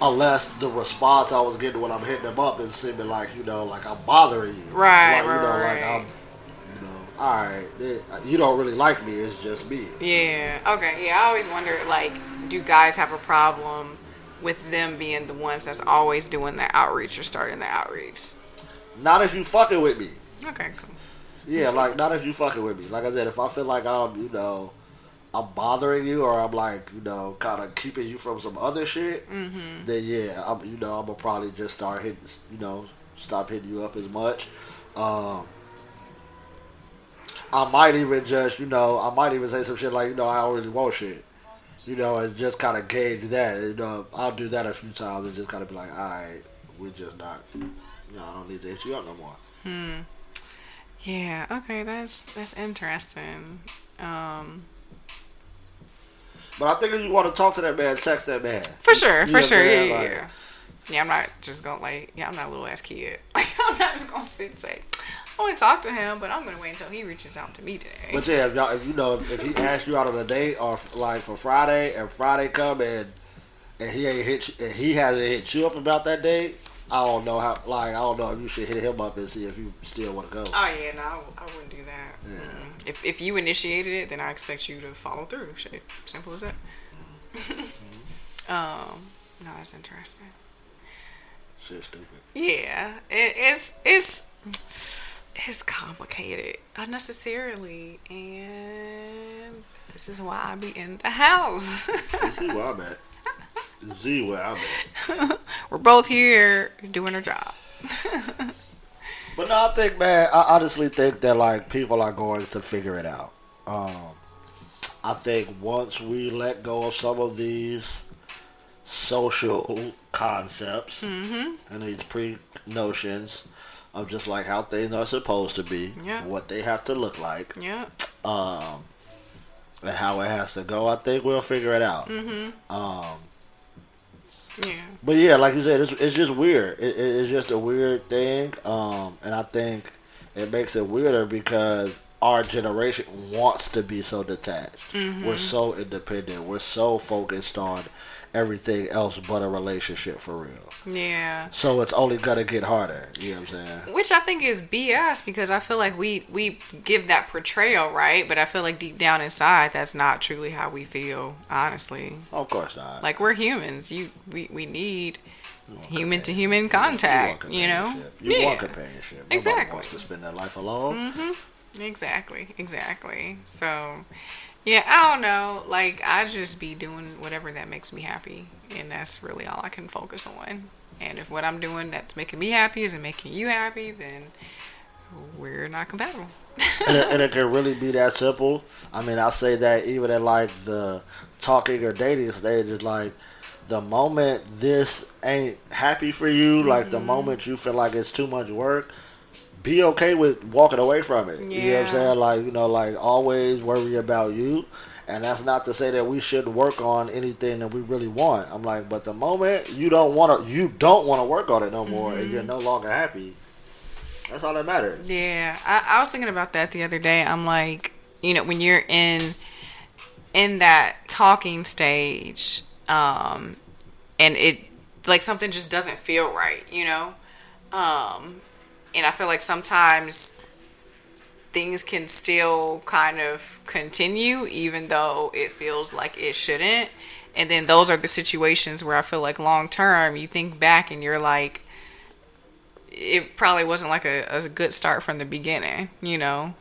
unless the response I was getting when I'm hitting them up is seeming like, you know, like, I'm bothering you. Right, like, right, you know, right. Like, I'm, you know, all right, you don't really like me, it's just me. Yeah, okay, yeah, I always wonder, like, do guys have a problem with them being the ones that's always doing the outreach or starting the outreach? Not if you fucking with me. Okay, cool. Yeah, like, not if you fucking with me. Like I said, if I feel like I'm, you know, I'm bothering you or I'm, like, you know, kind of keeping you from some other shit, mm-hmm. then, yeah, I'm, you know, I'm going to probably just start hitting, you know, stop hitting you up as much. Um, I might even just, you know, I might even say some shit like, you know, I don't really want shit. You know, and just kind of gauge that. You know, I'll do that a few times and just kind of be like, all right, we're just not, you know, I don't need to hit you up no more. Hmm. Yeah, okay, that's that's interesting. Um, but I think if you want to talk to that man, text that man. For sure, you, you for sure, yeah, yeah, like, yeah. Yeah, I'm not just going to, like, yeah, I'm not a little-ass kid. Like, I'm not just going to sit and say, I want to talk to him, but I'm going to wait until he reaches out to me today. But, yeah, if, y'all, if you know, if, if he asks you out on a date or, like, for Friday, and Friday come and, and he ain't hit you, and he hasn't hit you up about that date, I don't know how, like, I don't know if you should hit him up and see if you still want to go. Oh, yeah, no, I, I wouldn't do that. Yeah. Mm-hmm. If if you initiated it, then I expect you to follow through. Shit, simple as that. Mm-hmm. um, no, that's interesting. Shit's stupid. Yeah, it, it's, it's, it's complicated unnecessarily, and this is why I be in the house. This is why I'm at. Z where I'm at. We're both here doing our job. But no, I think, man, I honestly think that, like, people are going to figure it out. Um, I think once we let go of some of these social concepts mm-hmm. and these pre-notions of just, like, how things are supposed to be, yeah. what they have to look like, yeah. um, and how it has to go, I think we'll figure it out. Mm-hmm. Um, Yeah. But yeah, like you said, it's it's just weird. It, it's just a weird thing, um, and I think it makes it weirder because our generation wants to be so detached. Mm-hmm. We're so independent. We're so focused on everything else but a relationship for real. Yeah. So it's only gonna get harder. You know what I'm saying? Which I think is B S because I feel like we we give that portrayal, right? But I feel like deep down inside, that's not truly how we feel, honestly. Of course not. Like, we're humans. You we we need human to human contact. You, you know? You yeah. want companionship. Exactly. Nobody wants to spend their life alone. Mm-hmm. Exactly. Exactly. So. Yeah, I don't know. Like, I just be doing whatever that makes me happy. And that's really all I can focus on. And if what I'm doing that's making me happy isn't making you happy, then we're not compatible. and, it, and it can really be that simple. I mean, I say that even at, like, the talking or dating stage is, like, the moment this ain't happy for you, mm-hmm. like, the moment you feel like it's too much work, be okay with walking away from it. Yeah. You know what I'm saying? Like, you know, like, always worry about you. And that's not to say that we shouldn't work on anything that we really want. I'm like, but the moment you don't want to, you don't want to work on it no more mm-hmm. and you're no longer happy, that's all that matters. Yeah. I, I was thinking about that the other day. I'm like, you know, when you're in, in that talking stage, um, and it, like, something just doesn't feel right, you know? Um, And I feel like sometimes things can still kind of continue even though it feels like it shouldn't. And then those are the situations where I feel like long term, you think back and you're like, it probably wasn't like a, a good start from the beginning, you know?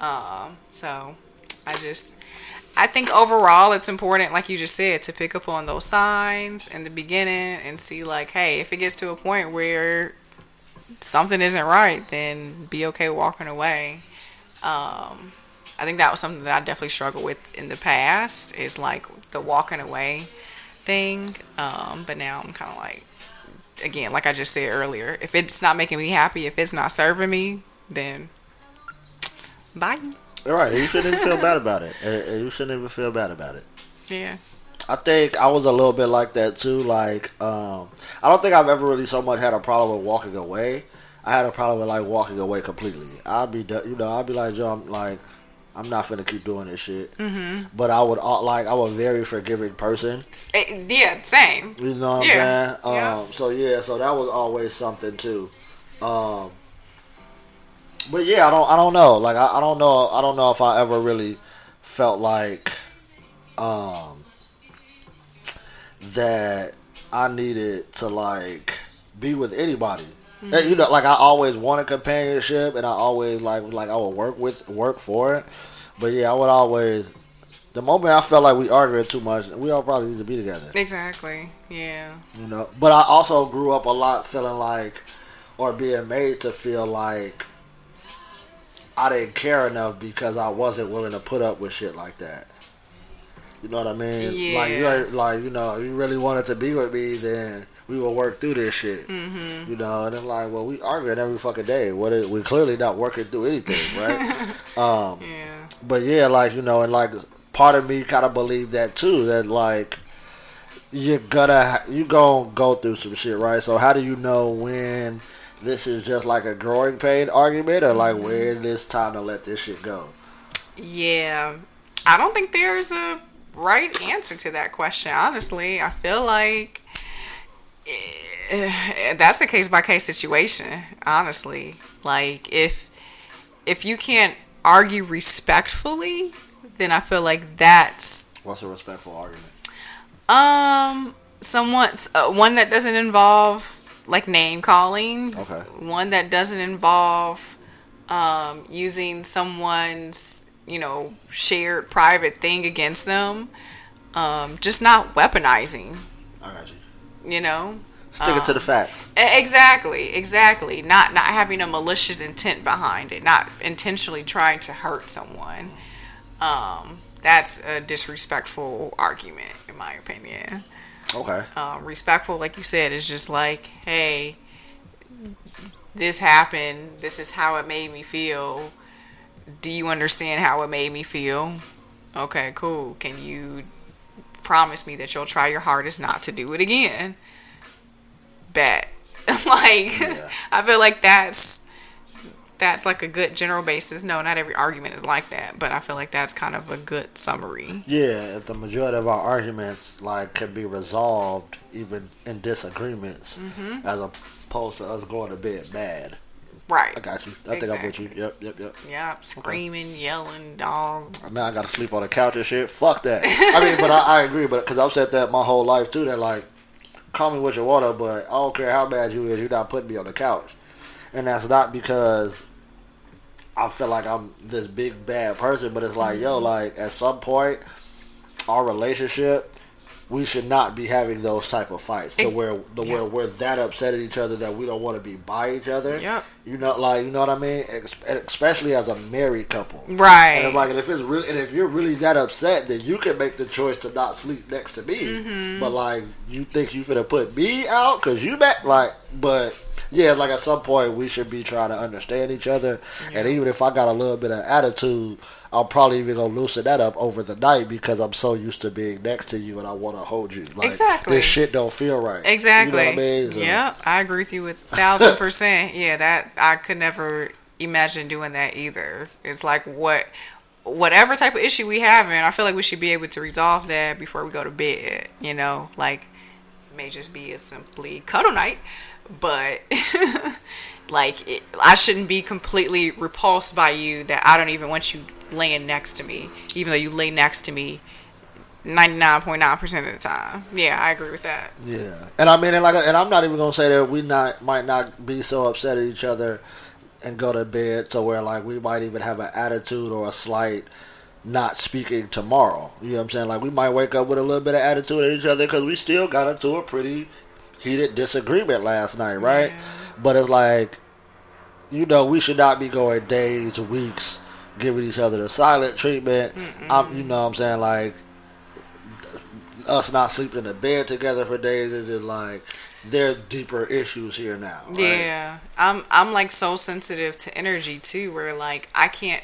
Um, so I just, I think overall it's important, like you just said, to pick up on those signs in the beginning and see like, hey, if it gets to a point where something isn't right, then be okay walking away. Um, I think that was something that I definitely struggled with in the past, is like the walking away thing. Um, but now I'm kind of like, again, like I just said earlier, if it's not making me happy, if it's not serving me, then bye. All right. You shouldn't feel bad about it. You shouldn't even feel bad about it. Yeah. I think I was a little bit like that too. Like, um, I don't think I've ever really so much had a problem with walking away. I had a problem with like walking away completely. I'd be, you know, I'd be like, yo, I'm like, I'm not finna keep doing this shit. Mm-hmm. But I would like, I'm a very forgiving person. Yeah, same. You know what yeah. I'm saying? Yeah. Um, so yeah, so that was always something too. Um, but yeah, I don't, I don't know. Like, I, I don't know, I don't know if I ever really felt like, um, that I needed to like be with anybody. Mm-hmm. You know, like I always wanted companionship, and I always like like I would work with work for it. But yeah, I would always. The moment I felt like we argued too much, we all probably need to be together. Exactly. Yeah. You know, but I also grew up a lot feeling like, or being made to feel like, I didn't care enough because I wasn't willing to put up with shit like that. You know what I mean? Yeah. Like, you're, like, you know, if you really wanted to be with me, then we will work through this shit. Mm-hmm. You know, and I'm like, well, we arguing every fucking day. What is, we're clearly not working through anything, right? um, yeah. But yeah, like, you know, and like part of me kind of believed that too, that like you're gonna, you gonna go through some shit, right? So how do you know when this is just like a growing pain argument or like mm-hmm. when it's time to let this shit go? Yeah. I don't think there's a right answer to that question, honestly. I feel like eh, that's a case by case situation, honestly. Like if if you can't argue respectfully, then I feel like that's... What's a respectful argument? Um, someone's uh, one that doesn't involve like name calling. Okay. One that doesn't involve um using someone's, you know, shared private thing against them. Um, just not weaponizing. I got you. You know? Stick um, it to the facts. Exactly, exactly. Not not having a malicious intent behind it. Not intentionally trying to hurt someone. Um, that's a disrespectful argument, in my opinion. Okay. Um, respectful, like you said, is just like, hey, this happened. This is how it made me feel. Do you understand how it made me feel? Okay, cool. Can you promise me that you'll try your hardest not to do it again? Bet. Like, yeah. I feel like that's, that's like a good general basis. No, not every argument is like that, but I feel like that's kind of a good summary. Yeah, if the majority of our arguments, like, can be resolved even in disagreements mm-hmm. as opposed to us going to bed mad. Right. I got you. I exactly. think I'm with you. Yep, yep, yep. Yep. Screaming, okay. Yelling, dog. Now I got to sleep on the couch and shit. Fuck that. I mean, but I, I agree. But because I've said that my whole life too. That like, call me what you want to, but I don't care how bad you is. You're not putting me on the couch. And that's not because I feel like I'm this big bad person. But it's like, mm-hmm. yo, like at some point, our relationship, we should not be having those type of fights to where to yeah. where we're that upset at each other that we don't want to be by each other. Yep. You know, like, you know what I mean? Ex- especially as a married couple. Right. And it's like, and if it's really, and if you're really that upset, then you can make the choice to not sleep next to me. Mm-hmm. But like, you think you finna put me out because you back, like, but yeah, like at some point we should be trying to understand each other. Yeah. And even if I got a little bit of attitude, I'm probably even going to loosen that up over the night because I'm so used to being next to you and I want to hold you. Like, exactly. This shit don't feel right. Exactly. You know what I mean? So, yeah, I agree with you with a thousand percent. Yeah, that I could never imagine doing that either. It's like what, whatever type of issue we have, and I feel like we should be able to resolve that before we go to bed, you know? Like, may just be a simply cuddle night, but like it, I shouldn't be completely repulsed by you that I don't even want you laying next to me, even though you lay next to me ninety-nine point nine percent of the time. Yeah, I agree with that. Yeah. And I mean, and like, and I'm not even going to say that we not might not be so upset at each other and go to bed to where like we might even have an attitude or a slight not speaking tomorrow. You know what I'm saying? Like we might wake up with a little bit of attitude at each other because we still got into a pretty heated disagreement last night, right? Yeah. But it's like, you know, we should not be going days, weeks, giving each other the silent treatment. I'm, you know what I'm saying? Like, us not sleeping in the bed together for days is it like there's deeper issues here now, right? Yeah, I'm I'm like so sensitive to energy too, where like I can't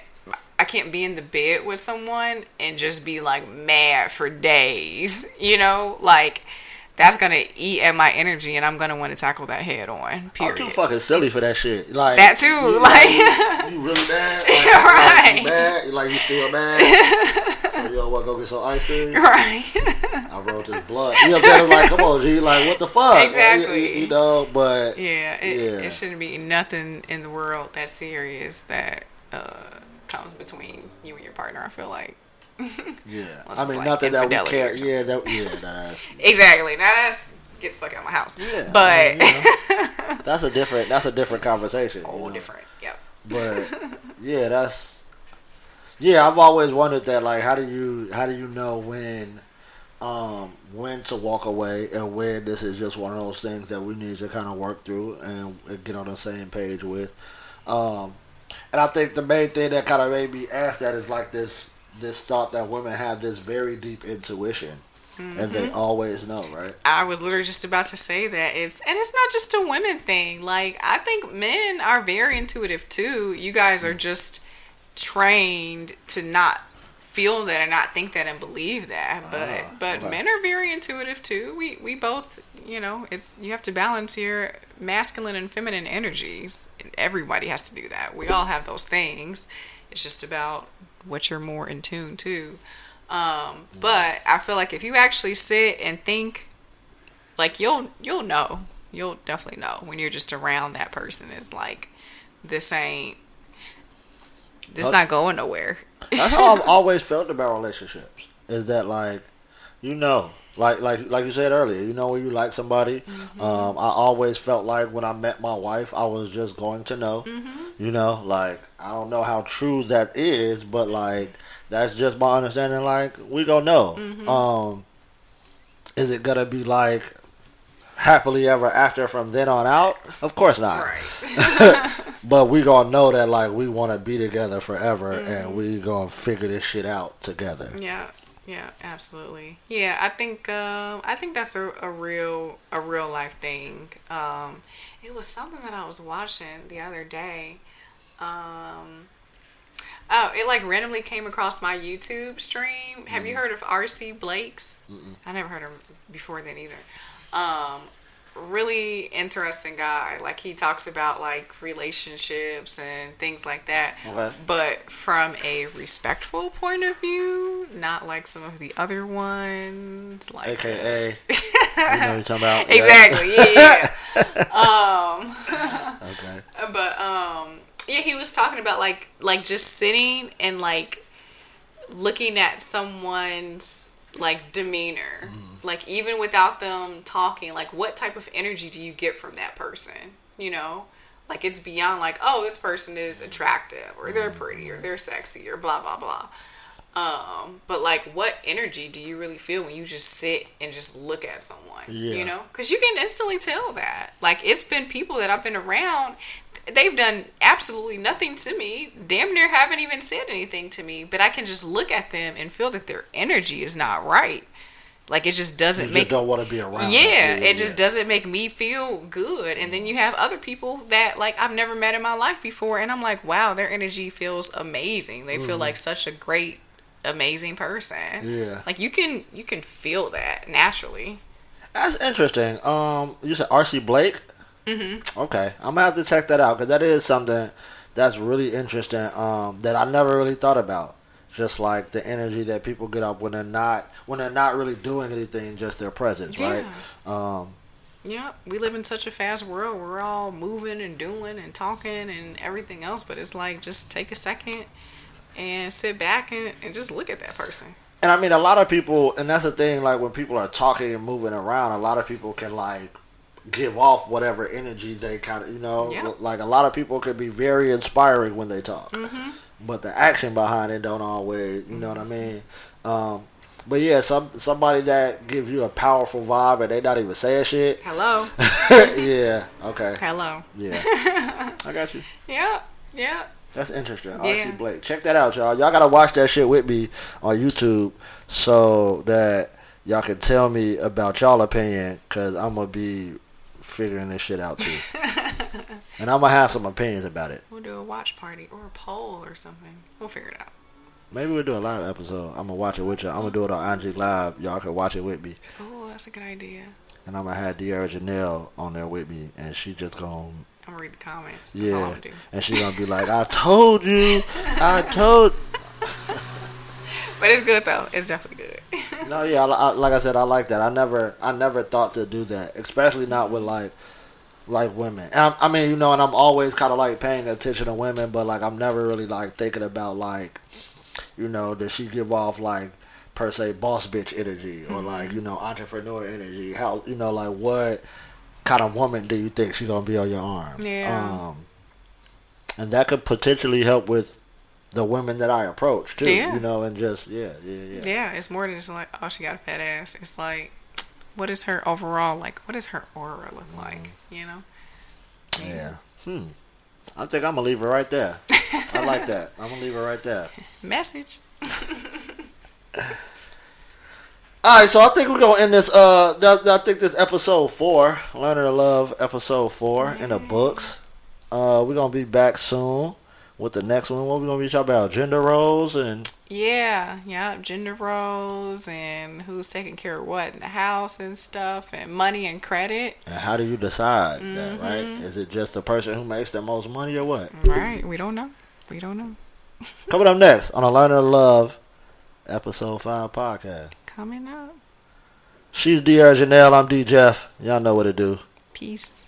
I can't be in the bed with someone and just be like mad for days, you know, like that's gonna eat at my energy and I'm gonna want to tackle that head on, period. I'm too fucking silly for that shit. Like that too, you, like, like you, you really mad? Like, you're right. Like, you mad? You like you still mad? So, yo, what, go get some ice cream? Right. I rolled his blood. You know what I'm saying? Like, come on, G. Like, what the fuck? Exactly. Like, you, you know, but... Yeah it, yeah, it shouldn't be nothing in the world that serious that uh, comes between you and your partner, I feel like. Yeah. I mean, like nothing that we care. Yeah, that... Yeah, that exactly. Now that's... Get the fuck out of my house. Yeah. But... I mean, you know, that's a different... That's a different conversation. All you know? Different. Yep. But, yeah, that's... Yeah, I've always wondered that. Like, how do you how do you know when um, when to walk away and when this is just one of those things that we need to kind of work through and, and get on the same page with. Um, and I think the main thing that kind of made me ask that is like this this thought that women have this very deep intuition. Mm-hmm. And they always know, right? I was literally just about to say that. It's and it's not just a women thing. Like, I think men are very intuitive too. You guys are just trained to not feel that and not think that and believe that, but ah, but okay. Men are very intuitive too. We we both, you know, it's you have to balance your masculine and feminine energies. Everybody has to do that. We all have those things. It's just about what you're more in tune to. Um, but I feel like if you actually sit and think, like you'll you'll know, you'll definitely know when you're just around that person. It's like this ain't. It's okay. Not going nowhere. That's how I've always felt about relationships. Is that like, you know, like like like you said earlier, you know when you like somebody. Mm-hmm. Um, I always felt like when I met my wife, I was just going to know. Mm-hmm. You know, like I don't know how true that is, but like that's just my understanding. Like we gonna know. Mm-hmm. Um, is it gonna be like happily ever after from then on out? Of course not. Right. But we gonna know that like we wanna be together forever. Mm-hmm. And we gonna figure this shit out together. Yeah, yeah, absolutely. Yeah, I think um, I think that's a, a real a real life thing. Um, it was something that I was watching the other day. Um, oh, it like randomly came across my YouTube stream. Have mm-hmm. you heard of R C Blake's? Mm-mm. I never heard of him before then either. Um, really interesting guy. Like he talks about like relationships and things like that. Okay. But from a respectful point of view, not like some of the other ones, like A K A you know what you're talking about. Exactly. Yeah. yeah. um Okay. But um yeah, he was talking about like like just sitting and like looking at someone's like demeanor. Mm. Like, even without them talking, like, what type of energy do you get from that person, you know? Like, it's beyond, like, oh, this person is attractive, or they're pretty, or they're sexy, or blah, blah, blah. Um, but, like, what energy do you really feel when you just sit and just look at someone, yeah. you know? Because you can instantly tell that. Like, it's been people that I've been around, they've done absolutely nothing to me, damn near haven't even said anything to me, but I can just look at them and feel that their energy is not right. Like, it just doesn't you make... You don't want to be around. Yeah, yeah it yeah. just doesn't make me feel good. And then you have other people that, like, I've never met in my life before. And I'm like, wow, their energy feels amazing. They mm-hmm. feel like such a great, amazing person. Yeah. Like, you can you can feel that naturally. That's interesting. Um, you said R C Blake? Mm-hmm. Okay. I'm going to have to check that out. Because that is something that's really interesting um, that I never really thought about. Just like the energy that people get up when they're not when they're not really doing anything, just their presence, yeah. right? Um, yeah, we live in such a fast world. We're all moving and doing and talking and everything else, but it's like just take a second and sit back and, and just look at that person. And I mean, a lot of people, and that's the thing, like when people are talking and moving around, a lot of people can like give off whatever energy they kind of, you know, yeah. like a lot of people can be very inspiring when they talk. Mm-hmm. But the action behind it don't always, you know what I mean? Um, but yeah, some somebody that gives you a powerful vibe and they not even saying shit. Hello. yeah. Okay. Hello. Yeah. I got you. Yeah. Yeah. That's interesting. Yeah. R C. Blake. Check that out, y'all. Y'all got to watch that shit with me on YouTube so that y'all can tell me about y'all opinion, because I'm going to be figuring this shit out too. And I'm going to have some opinions about it. We'll do a watch party or a poll or something. We'll figure it out. Maybe we'll do a live episode. I'm going to watch it with y'all. I'm going to do it on I G Live. Y'all can watch it with me. Oh, that's a good idea. And I'm going to have Diarra Janelle on there with me. And she just going to... I'm going to read the comments. That's yeah. Do. And she going to be like, I told you. I told... But it's good, though. It's definitely good. No, yeah. I, I, like I said, I like that. I never I never thought to do that. Especially not with, like... like women. And I, I mean, you know, and I'm always kind of like paying attention to women, but like I'm never really like thinking about like, you know, does she give off like per se boss bitch energy or mm-hmm. like, you know, entrepreneur energy? How, you know, like what kind of woman do you think she's gonna be on your arm? Yeah. Um, and that could potentially help with the women that I approach too. Yeah. You know, and just yeah, yeah, yeah. Yeah, it's more than just like, oh, she got a fat ass. It's like, what is her overall, like, what does her aura look like, you know? Yeah. Hmm. I think I'm going to leave it right there. I like that. I'm going to leave it right there. Message. All right, so I think we're going to end this, uh, I think this episode four, Learning to Love, episode four yeah. in the books. Uh, we're going to be back soon with the next one. What are we going to be talking about? Gender roles and... Yeah, yeah, gender roles and who's taking care of what in the house and stuff and money and credit. And how do you decide mm-hmm. that, right? Is it just the person who makes the most money or what? Right, we don't know. We don't know. Coming up next on the Learning to Love episode five podcast. Coming up. She's Diarra Janelle, I'm D Jeff. Y'all know what to do. Peace.